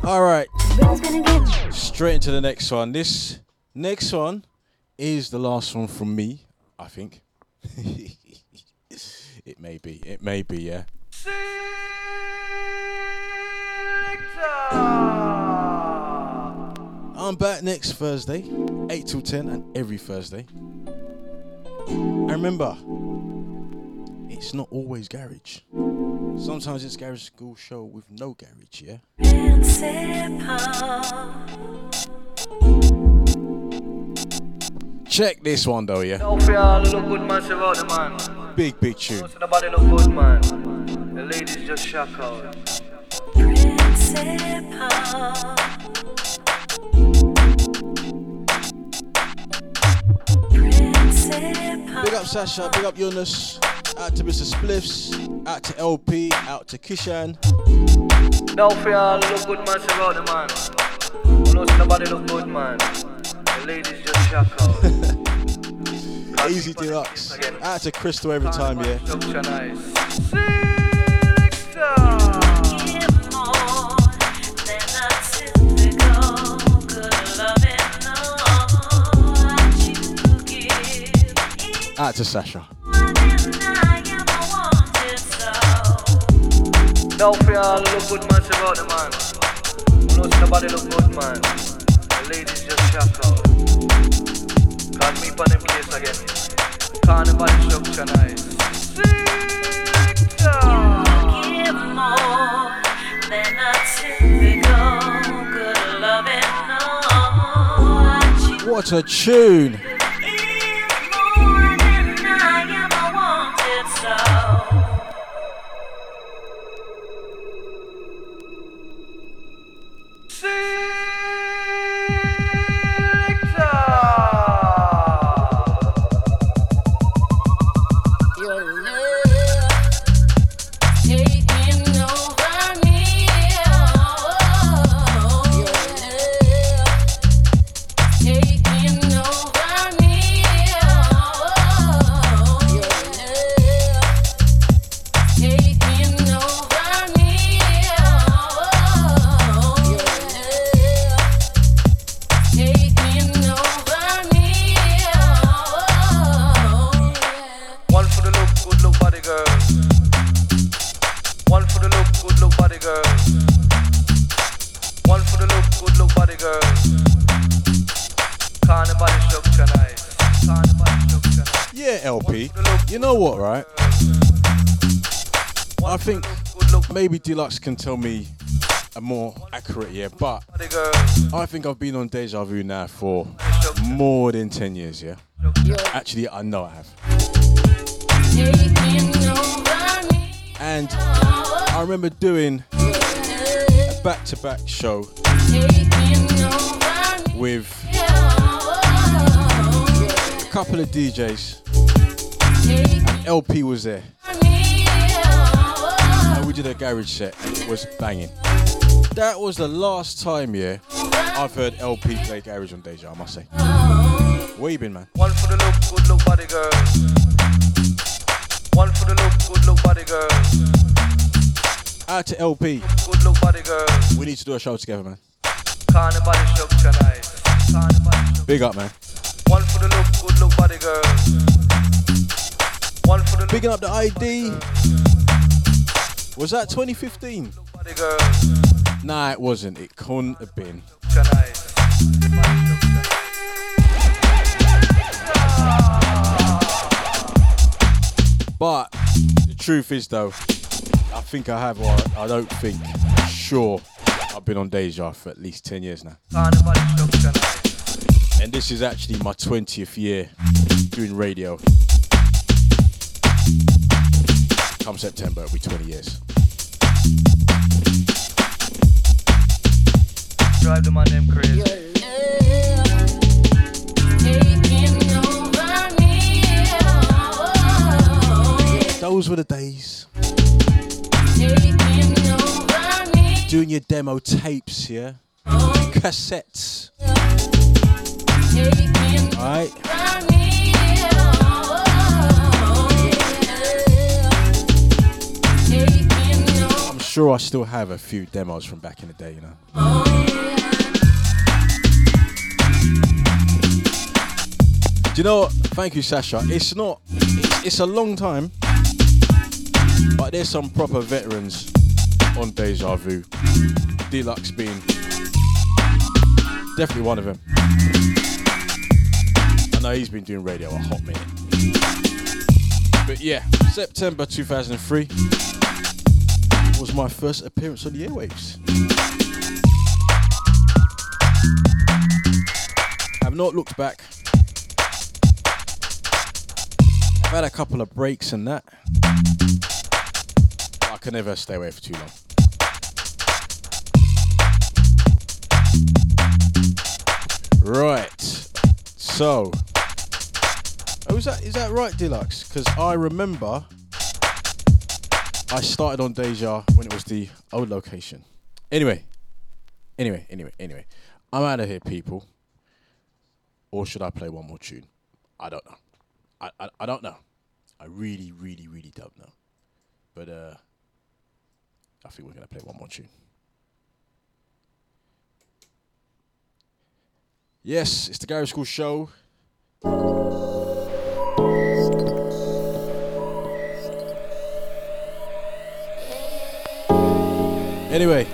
Alright, straight into the next one. This next one is the last one from me, I think. It may be, yeah. I'm back next Thursday, 8 till 10, and every Thursday. And remember, it's not always garage. Sometimes it's garage school show with no garage, yeah? Check this one though, yeah? Big tune. The ladies just shock out. Big up Sasha, big up Yonus. Out to Mr. Spliffs, out to LP, out to Kishan. Now for y'all look good man, check out the man. Who knows nobody look good man. The ladies just shock out. Easy Deluxe. Out to Crystal every time, yeah. Out to Sasha. Now for y'all look good man, check out the man. Who knows nobody look good man. The ladies just shock out. Can't me on them case again. Carnival instruction eyes. You give more than a typical good loving. What a tune. Maybe Deluxe can tell me a more accurate year, but I think I've been on Deja Vu now for more than 10 years, yeah? Actually, I know I have. And I remember doing a back-to-back show with a couple of DJs, and LP was there. We did a garage set, it was banging. That was the last time, yeah, I've heard LP play garage on Deja, I must say. Where you been, man? One for the look, good look, body girl. One for the look, good look, body girl. Out to LP. Good look, body girl. We need to do a show together, man. Carnival show tonight. Carnival. Big up, man. One for the look, good look, body girl. One for the look. Bigging up the ID. Was that 2015? Nah, it wasn't. It couldn't have been. But the truth is, though, I think I have, or I don't think, sure, I've been on Deja for at least 10 years now. And this is actually my 20th year doing radio. Come September, it'll be 20 years. Drive to my name, Chris. Your love, taking over me. Oh, oh, oh. Those were the days. Doing your demo tapes, yeah? Cassettes. Alright. I'm sure I still have a few demos from back in the day, you know. Do you know what? Thank you, Sasha. It's a long time, but there's some proper veterans on Deja Vu. Deluxe being definitely one of them. I know he's been doing radio a hot minute. But yeah, September 2003 was my first appearance on the airwaves. I've not looked back. I've had a couple of breaks and that. But I can never stay away for too long. Right, so, is that right, Deluxe? Because I remember I started on Deja when it was the old location. Anyway, I'm out of here, people. Or should I play one more tune? I don't know. I don't know. I really, really, really don't know. But I think we're going to play one more tune. Yes, it's the Garage School Show. Anyway,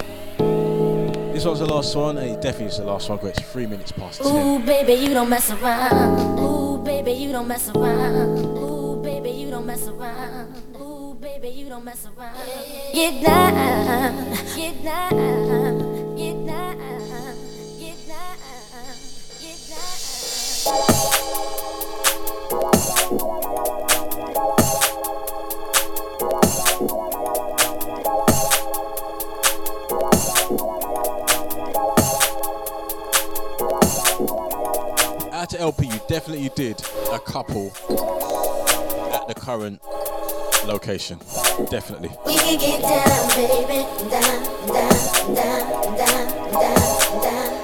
this one's the last one, and it definitely is the last one, because it's 3 minutes past 10. Ooh, baby, you don't mess around. Ooh, baby, you don't mess around. Ooh, baby, you don't mess around. Ooh, baby, you don't mess around. Get down, get down, get down. Out to LP, you definitely did a couple at the current location. Definitely. We can get down, baby, down, down, down, down, down, down, down, down.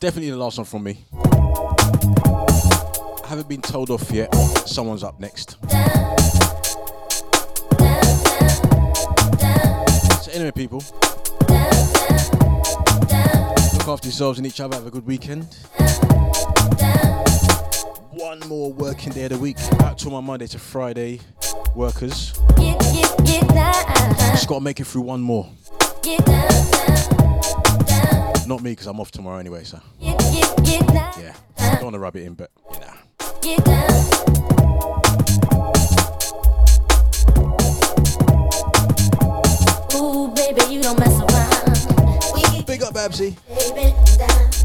Definitely the last one from me. I haven't been told off yet. Someone's up next. So anyway, people, look after yourselves and each other. Have a good weekend. One more working day of the week. Out to my Monday to Friday workers. Just gotta make it through one more. Not me, because I'm off tomorrow anyway, so yeah, I don't want to rub it in, but you know. Ooh, baby, you don't mess around. Big up, Babsy.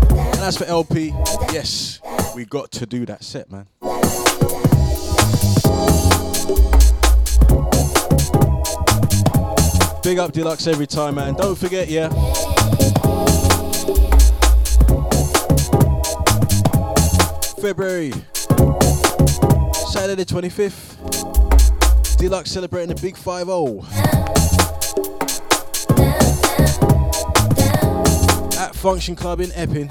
And as for LP, yes, we got to do that set, man. Big up Deluxe every time, man. Don't forget, yeah. February, Saturday the 25th, Deluxe celebrating the big 5-0 at Function Club in Epping.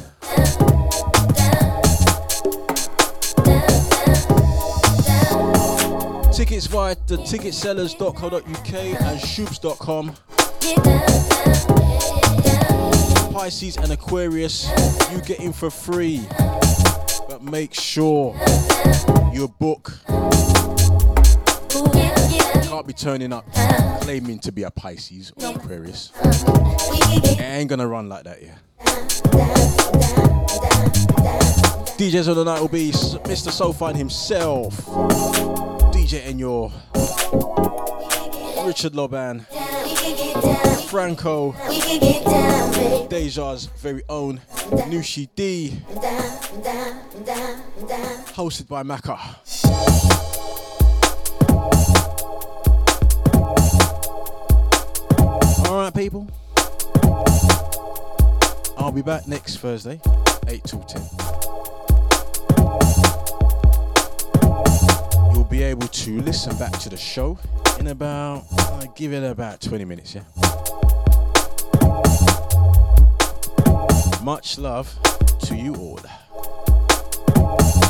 Tickets via the ticketsellers.co.uk and shoops.com. Pisces and Aquarius, you get in for free. But make sure you book. Can't be turning up claiming to be a Pisces or Aquarius. It ain't gonna run like that, yeah. DJs of the night will be Mr. Soulfine himself, DJ Enyor, Richard Loban, Franco, Deja's very own Nooshi D, hosted by Macca. Alright, people, I'll be back next Thursday, 8 till 10. You'll be able to listen back to the show in about, give it about 20 minutes, yeah? Much love to you all.